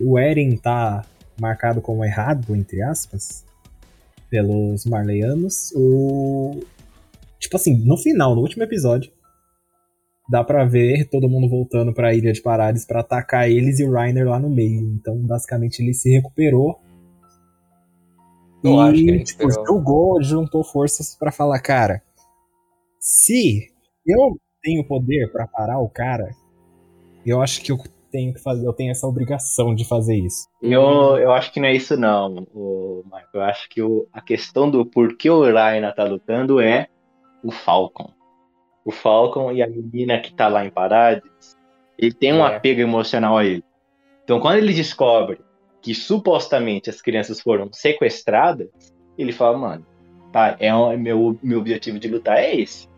o Eren tá marcado como errado, entre aspas, pelos marleyanos. Tipo assim, no final, no último episódio, dá pra ver todo mundo voltando pra Ilha de Paradis pra atacar eles e o Reiner lá no meio. Então, basicamente, ele se recuperou. Não acho que ele recuperou. Tipo, juntou forças pra falar, cara, se eu... tenho poder pra parar o cara, eu acho que eu tenho que fazer, eu tenho essa obrigação de fazer isso. Eu acho que não é isso não, Mike. Eu acho que a questão do porquê o Reiner tá lutando é o Falcon. O Falcon e a menina que tá lá em Paradis, ele tem um apego emocional a ele. Então quando ele descobre que supostamente as crianças foram sequestradas, ele fala, mano, tá, meu objetivo de lutar é esse.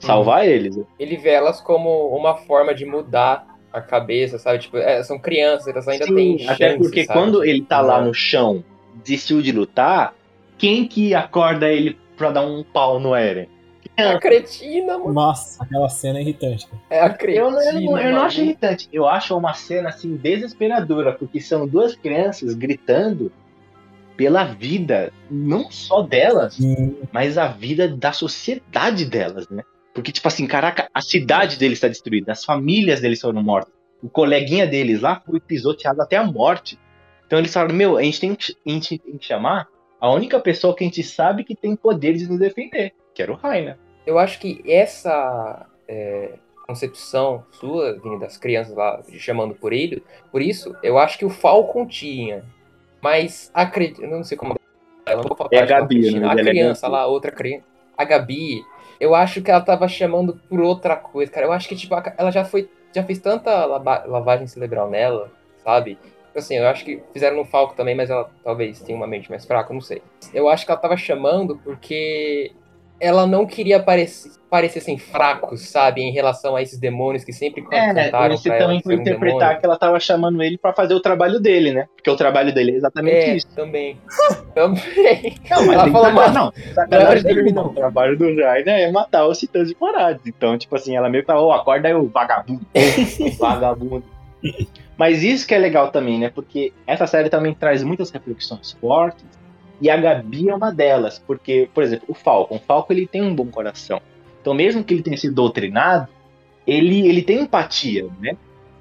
Salvar eles. Ele vê elas como uma forma de mudar a cabeça, sabe? Tipo, são crianças, elas ainda têm chance. Até porque, sabe? Quando ele tá lá no chão, desistiu de lutar, quem que acorda ele pra dar um pau no Eren? É a cretina, mano. Nossa, aquela cena é irritante. É a cretina. Eu não acho irritante. Eu acho uma cena, assim, desesperadora, porque são duas crianças gritando pela vida, não só delas, mas a vida da sociedade delas, né? Porque, tipo assim, caraca, a cidade deles está destruída, as famílias deles foram mortas, o coleguinha deles lá foi pisoteado até a morte. Então eles falaram, meu, a gente tem que chamar a única pessoa que a gente sabe que tem poder de nos defender, que era o Reiner. Eu acho que essa concepção sua, vindo das crianças lá, chamando por ele, por isso, eu acho que o Falcon tinha, mas eu não sei como ela não vou a Gabi, né? A criança lá, outra criança, a Gabi... Eu acho que ela tava chamando por outra coisa, cara. Eu acho que, tipo, ela já fez tanta lavagem cerebral nela, sabe? assim, eu acho que fizeram no Falco também, mas ela talvez tenha uma mente mais fraca, não sei. Eu acho que ela tava chamando porque ela não queria parecer assim, fraco, sabe, em relação a esses demônios que sempre cantaram. Você também foi interpretar que ela tava chamando ele pra fazer o trabalho dele, né? Porque o trabalho dele é exatamente isso. Também. Também. Não, mas ela falou, não. O trabalho do Reiner é matar os titãs de Paradis. Então, tipo assim, ela meio que falou, acorda aí, o vagabundo. Vagabundo. Mas isso que é legal também, né? Porque essa série também traz muitas reflexões fortes. E a Gabi é uma delas. Porque, por exemplo, o Falco. O Falco, ele tem um bom coração. Então, mesmo que ele tenha sido doutrinado, ele tem empatia, né?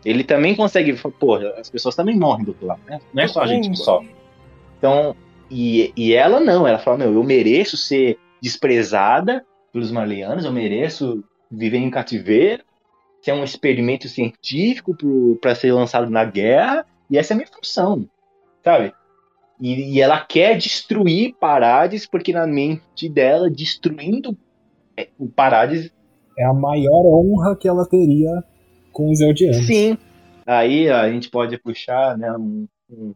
Ele também consegue... Pô, as pessoas também morrem do outro lado, né? Não é só a gente que sofre. Então, e ela não. Ela fala, meu, eu mereço ser desprezada pelos marleyanos, eu mereço viver em cativeiro, ser um experimento científico para ser lançado na guerra, e essa é a minha função, sabe? E ela quer destruir Paradis, porque na mente dela, destruindo o Paradis é a maior honra que ela teria com os Eldianos. Sim. Aí a gente pode puxar, né, um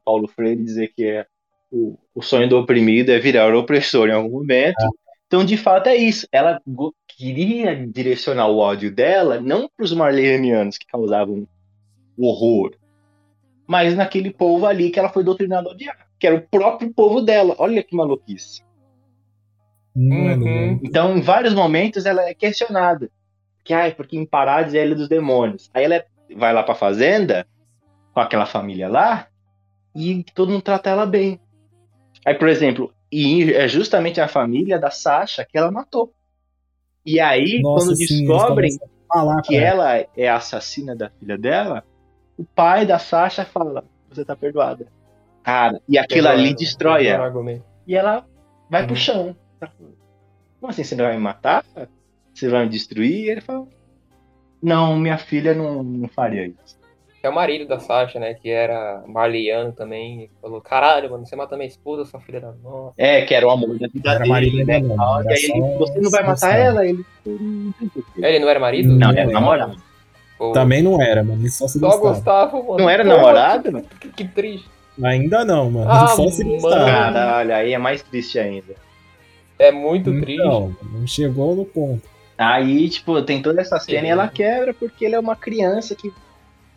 Paulo Freire, dizer que é o sonho do oprimido é virar o opressor em algum momento. É. Então, de fato, é isso. Ela queria direcionar o ódio dela não para os marleyanianos que causavam o horror, mas naquele povo ali que ela foi doutrinada a odiar, que era o próprio povo dela. Olha que maluquice. Uhum. Então, em vários momentos, ela é questionada. Que, porque em Paradis é a ilha dos demônios. Aí ela vai lá pra fazenda, com aquela família lá, e todo mundo trata ela bem. Aí, por exemplo, e é justamente a família da Sasha que ela matou. E aí, descobrem que ela é a assassina da filha dela, o pai da Sasha fala, você tá perdoada. Cara, e aquilo ali destrói ela. E ela vai pro chão. Como assim, você não vai me matar? Você vai me destruir? E ele falou, não, minha filha não faria isso. É o marido da Sasha, né, que era marleyano também, e falou, caralho, mano, você mata minha esposa, sua filha da nossa. É, que era o amor da vida dele, né? E aí ele, você não vai matar ela? Ele não era marido? Não, era namorado. Pô. Também não era, mano, ele só se gostava. Mano. Não era namorado? Mano? Que triste. Ainda não, mano, só se gostava. Caralho, aí é mais triste ainda. É muito triste. Não chegou no ponto. Aí, tipo, tem toda essa cena e ela quebra porque ela é uma criança que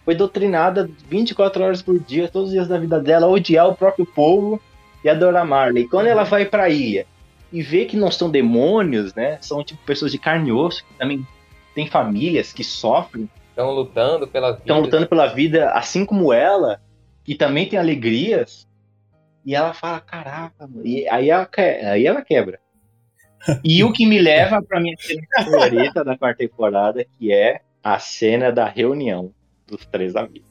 foi doutrinada 24 horas por dia, todos os dias da vida dela, a odiar o próprio povo e adorar Marley. Quando ela vai pra ilha e vê que não são demônios, né? São, tipo, pessoas de carne e osso, que também tem famílias que sofrem. Estão lutando pela vida. Estão lutando pela vida, assim como ela, que também tem alegrias. E ela fala, caraca, mano. E aí ela quebra. E o que me leva pra minha cena favorita da quarta temporada, que é a cena da reunião dos três amigos.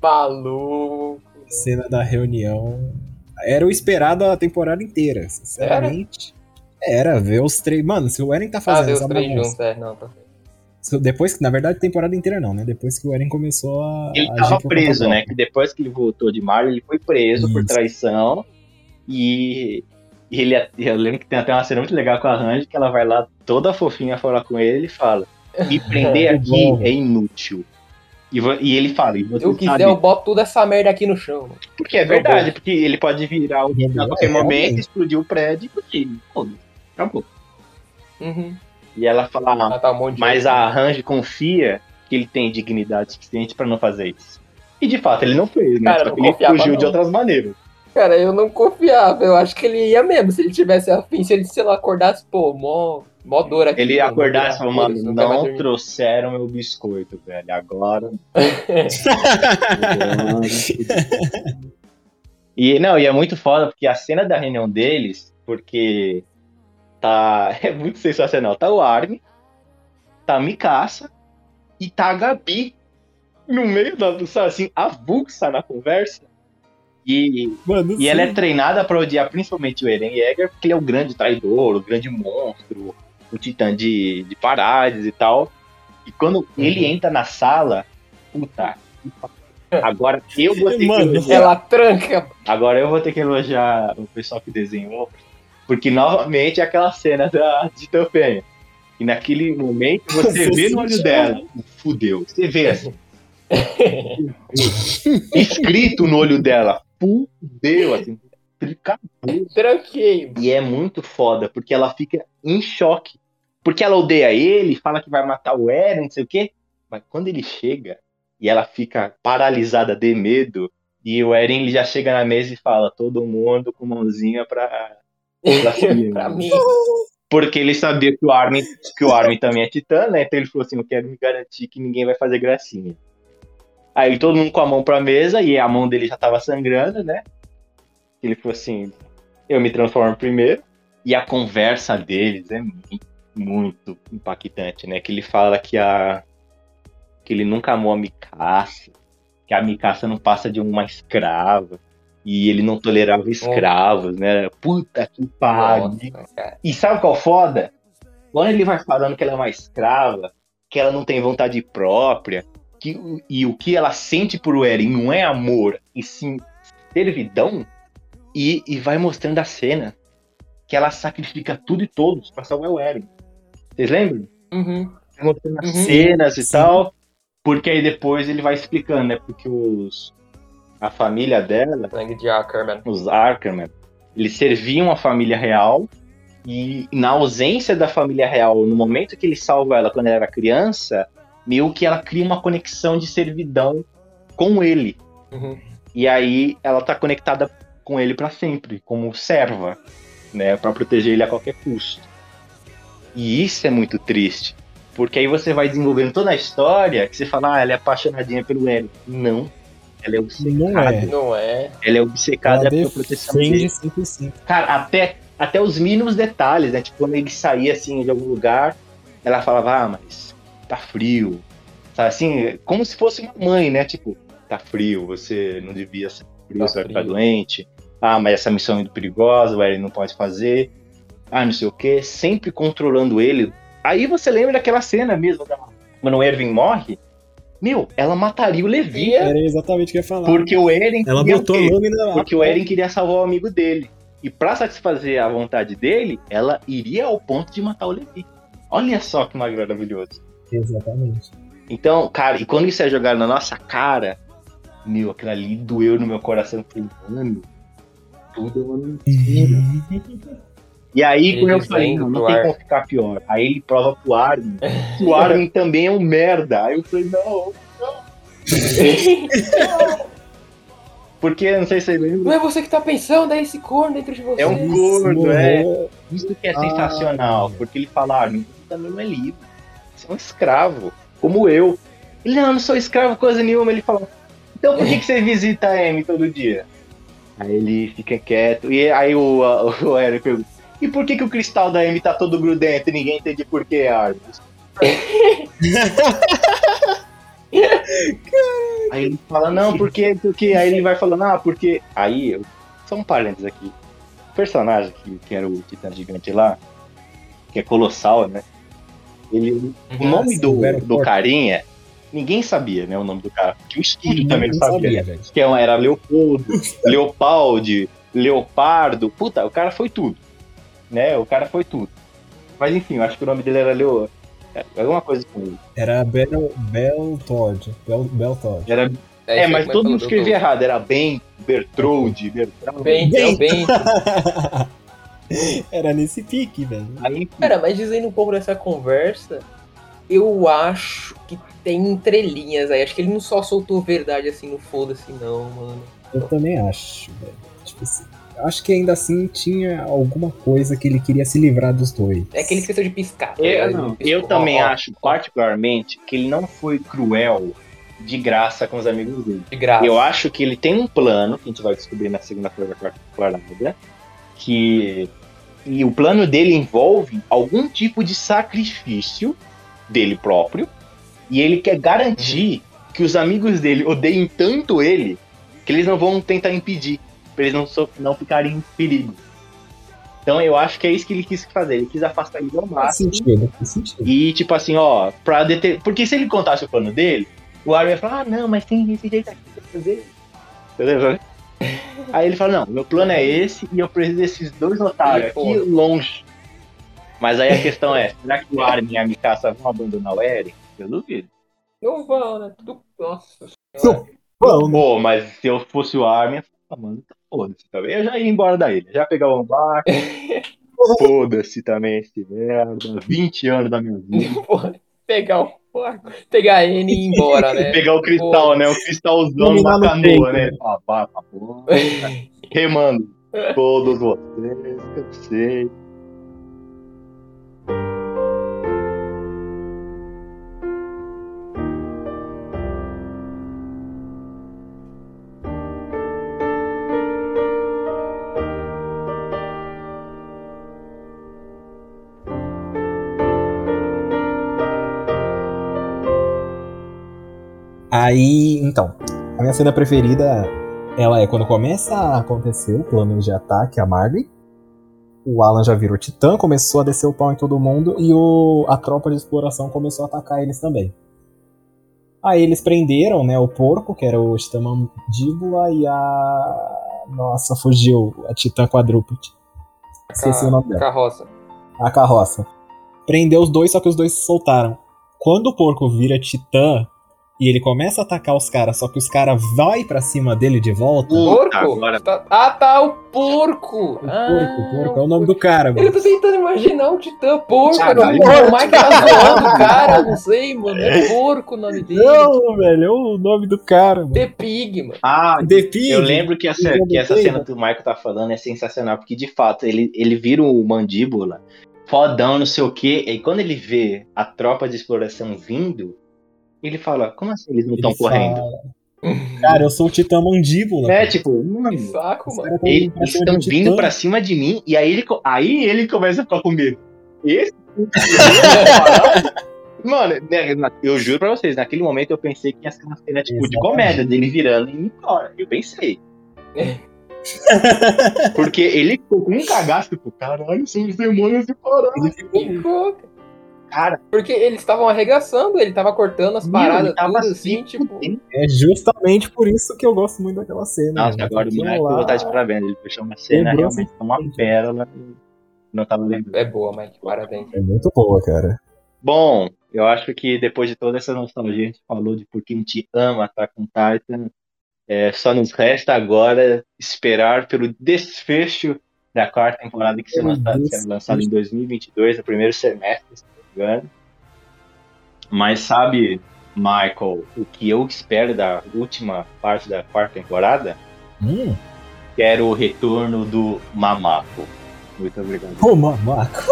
Falou! Cena da reunião. Era o esperado a temporada inteira, sinceramente. Era ver os três. Mano, se o Eren tá fazendo essa bagunça. Depois, na verdade, temporada inteira não, né? Depois que o Eren começou a... Ele tava preso, né? Que depois que ele voltou de Marley, ele foi preso por traição. E ele, eu lembro que tem até uma cena muito legal com a Hanji, que ela vai lá toda fofinha falar com ele e fala, me prender aqui é inútil. E ele fala... Se eu quiser, eu boto toda essa merda aqui no chão. Porque é verdade, porque ele pode virar o a qualquer momento, explodir o prédio, porque acabou. Uhum. E ela fala, mas a Hanji confia que ele tem dignidade suficiente pra não fazer isso. E de fato, ele não fez, né? Cara, ele fugiu de outras maneiras. Cara, eu não confiava, eu acho que ele ia mesmo, se ele tivesse afim, se ele, sei lá, acordasse, pô, mó dor aqui. Ele acordasse e falou, mano, não trouxeram meu biscoito, velho, agora... E é muito foda, porque a cena da reunião deles, porque... É muito sensacional. Tá o Armin, tá a Mikasa e tá a Gabi no meio da, assim, avulsa na conversa. E ela é treinada pra odiar principalmente o Eren Yeager, porque ele é o grande traidor, o grande monstro, o titã de Paradis e tal. E quando ele entra na sala, puta, agora eu vou ter que elogiar. Ela tranca. Agora eu vou ter que elogiar o pessoal que desenhou. Porque, novamente, é aquela cena de Tampenha. E naquele momento, você vê no olho dela, fudeu. Você vê assim, escrito no olho dela. Fudeu, assim. Acabou. Tranquei. E é muito foda, porque ela fica em choque. Porque ela odeia ele, fala que vai matar o Eren, não sei o quê. Mas quando ele chega e ela fica paralisada de medo, e o Eren ele já chega na mesa e fala: todo mundo com mãozinha pra mim. Porque ele sabia que o Armin também é titã, né? Então ele falou assim: eu quero me garantir que ninguém vai fazer gracinha. Aí todo mundo com a mão pra mesa, e a mão dele já tava sangrando, né? Ele falou assim: eu me transformo primeiro. E a conversa deles é muito impactante, né? Que ele fala que ele nunca amou a Mikasa, que a Mikasa não passa de uma escrava, e ele não tolerava escravos, né? Puta que pariu. E sabe qual foda? Quando ele vai falando que ela é uma escrava, que ela não tem vontade própria, e o que ela sente por Eren não é amor, e sim servidão, e vai mostrando a cena que ela sacrifica tudo e todos pra salvar o Eren. Vocês lembram? Uhum. Mostrando as cenas e tal, porque aí depois ele vai explicando, né? Porque a família dela, os Ackerman, eles serviam a família real, e na ausência da família real, no momento que ele salva ela quando ela era criança, meio que ela cria uma conexão de servidão com ele. Uhum. E aí ela tá conectada com ele pra sempre, como serva, né, pra proteger ele a qualquer custo. E isso é muito triste, porque aí você vai desenvolvendo toda a história que você fala: ah, ela é apaixonadinha pelo Eren. Não, ela é obcecada. Não é. Ela é obcecada pela proteção dele. Cara, até os mínimos detalhes, né, tipo, quando ele saía, assim, de algum lugar, ela falava: ah, mas tá frio, sabe, assim, como se fosse uma mãe, né, tipo, tá frio, você não devia ser frio, você vai ficar doente. Ah, mas essa missão é muito perigosa, o Eren não pode fazer. Ah, não sei o quê. Sempre controlando ele. Aí você lembra daquela cena mesmo, quando o Erwin morre. Meu, ela mataria o Levi. Era exatamente o que eu ia falar. Porque o Eren ela botou o nome na... Porque o Eren queria salvar o amigo dele. E pra satisfazer a vontade dele, ela iria ao ponto de matar o Levi. Olha só que maravilhoso. Exatamente. Então, cara, e quando isso é jogado na nossa cara, meu, aquilo ali doeu no meu coração. Falei, mano, tudo é uma mentira. E aí, como eu falei, não tem como ficar pior. Aí ele prova pro Armin. O Armin também é um merda. Aí eu falei, não. Porque, não sei se você lembra. Não é você que tá pensando, é esse corno entre vocês. É um corno, é. Isso que é sensacional. Porque ele fala: Armin, você também não é livre. Você é um escravo, como eu. Ele: não sou escravo coisa nenhuma. Ele fala: então por que você visita a Amy todo dia? Aí ele fica quieto. E aí o Eric pergunta: e por que o cristal da Amy tá todo grudento e ninguém entende por que, Armin? Aí ele fala: não, porque... Aí ele vai falando: ah, porque... Aí, só um parênteses aqui. O personagem que era o titã gigante lá, que é colossal, né? Ele... O nome do carinha... Ninguém sabia, né, o nome do cara. Porque o estúdio também não sabia. Que era Leopoldo, Leopaldi, Leopardo. Puta, o cara foi tudo. Né, o cara foi tudo. Mas enfim, eu acho que o nome dele era Leo... Alguma coisa com ele. Era Bertholdt. Era... É, mas todo mundo escrevia errado. Era Bertholdt. Era nesse pique, velho. Aí, cara, mas dizendo um pouco dessa conversa, eu acho que tem entrelinhas aí. Acho que ele não só soltou verdade assim no foda-se, não, mano. Eu também acho, velho. Tipo assim, acho que ainda assim tinha alguma coisa que ele queria se livrar dos dois. É que ele esqueceu de piscar. Eu também acho, particularmente, que ele não foi cruel de graça com os amigos dele. De graça. Eu acho que ele tem um plano, que a gente vai descobrir na segunda-feira da quarta-feira, que... E o plano dele envolve algum tipo de sacrifício dele próprio, e ele quer garantir que os amigos dele odeiem tanto ele que eles não vão tentar impedir, pra eles não ficarem em perigo. Então eu acho que é isso que ele quis fazer. Ele quis afastar ele ao máximo. Faz sentido. E tipo assim, ó, pra deter... Porque se ele contasse o plano dele, o Armin ia falar: ah, não, mas tem esse jeito aqui pra fazer. Entendeu? Aí ele fala: não, meu plano é esse, e eu preciso desses dois otários aqui longe. Mas aí a questão é: será que o Armin e a Mikasa vão abandonar o Eren? Eu duvido. Não vão, né? Tudo Nossa senhora. Pô, mas se eu fosse o Armin, mano, tá foda-se também. Eu já ia embora da ilha, já pegava um barco. Foda-se também esse merda. 20 anos da minha vida. Porra, pegar o barco, pegar a N e ir embora, né? Pegar o cristal, pô, né? O cristalzão numa canoa, né? Remando. Todos vocês, eu sei. Aí, então, a minha cena preferida, ela é quando começa a acontecer o plano de ataque a Marley. O Alan já virou titã, começou a descer o pau em todo mundo e a tropa de exploração começou a atacar eles também. Aí eles prenderam, né, o porco, que era o titã mandíbula, e a... Nossa, fugiu. A titã quadrúpede. Esqueci o nome dela. A carroça. Prendeu os dois, só que os dois se soltaram. Quando o porco vira titã... E ele começa a atacar os caras, só que os caras vai pra cima dele de volta. Porco? Tá, o porco! O porco, é o nome do cara, mano. Eu tô tentando imaginar um titã porco, mano. O Mike tá zoando o cara, não sei, mano. É porco o nome dele. Não, velho, é o nome do cara, mano. The Pig, mano. Ah, The Pig. Eu lembro que essa cena que o Mike tá falando é sensacional, porque de fato ele vira o mandíbula, fodão, não sei o quê, e quando ele vê a tropa de exploração vindo. Ele fala, como assim eles não estão correndo? Cara, eu sou o titã mandíbula. É, cara. Tipo, mano, que saco, mano. Eles estão vindo pra cima de mim, e aí ele começa a ficar com medo. Esse? Mano, eu juro pra vocês, naquele momento eu pensei que ia ser uma cena tipo, de comédia, dele virando e indo embora. Eu pensei. Porque ele ficou com um cagaço, tipo, caralho, são os demônios se parando. Ele ficou, cara. Porque eles estavam arregaçando, ele tava cortando as paradas, tudo assim, tipo... É justamente por isso que eu gosto muito daquela cena. Nossa, agora o moleque tá de parabéns, ele fechou uma cena realmente uma pérola, não tava lembrando. É boa, Mike, parabéns. É muito boa, cara. Bom, eu acho que depois de toda essa nostalgia, a gente falou de por que a gente ama Attack on Titan, só nos resta agora esperar pelo desfecho da quarta temporada que será lançada em 2022, no primeiro semestre. Mas sabe, Michael, o que eu espero da última parte da quarta temporada? Quero o retorno do Mamaco. Muito obrigado. O Mamaco!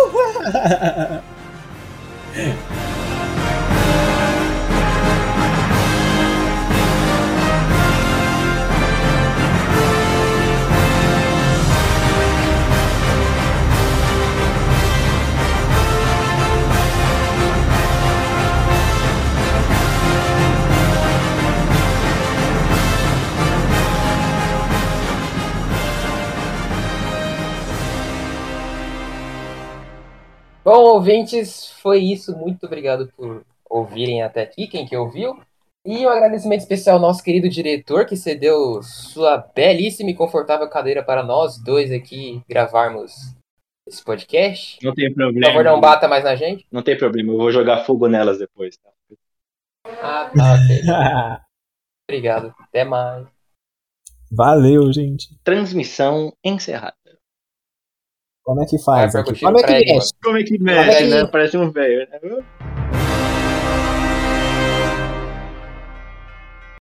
Bom, ouvintes, foi isso. Muito obrigado por ouvirem até aqui, quem que ouviu. E um agradecimento especial ao nosso querido diretor, que cedeu sua belíssima e confortável cadeira para nós dois aqui gravarmos esse podcast. Não tem problema. Por favor, não bata mais na gente. Não tem problema, eu vou jogar fogo nelas depois. Tá? Ah, tá, ok. Obrigado, até mais. Valeu, gente. Transmissão encerrada. Como é que faz? Como é que mexe? Parece um velho, né?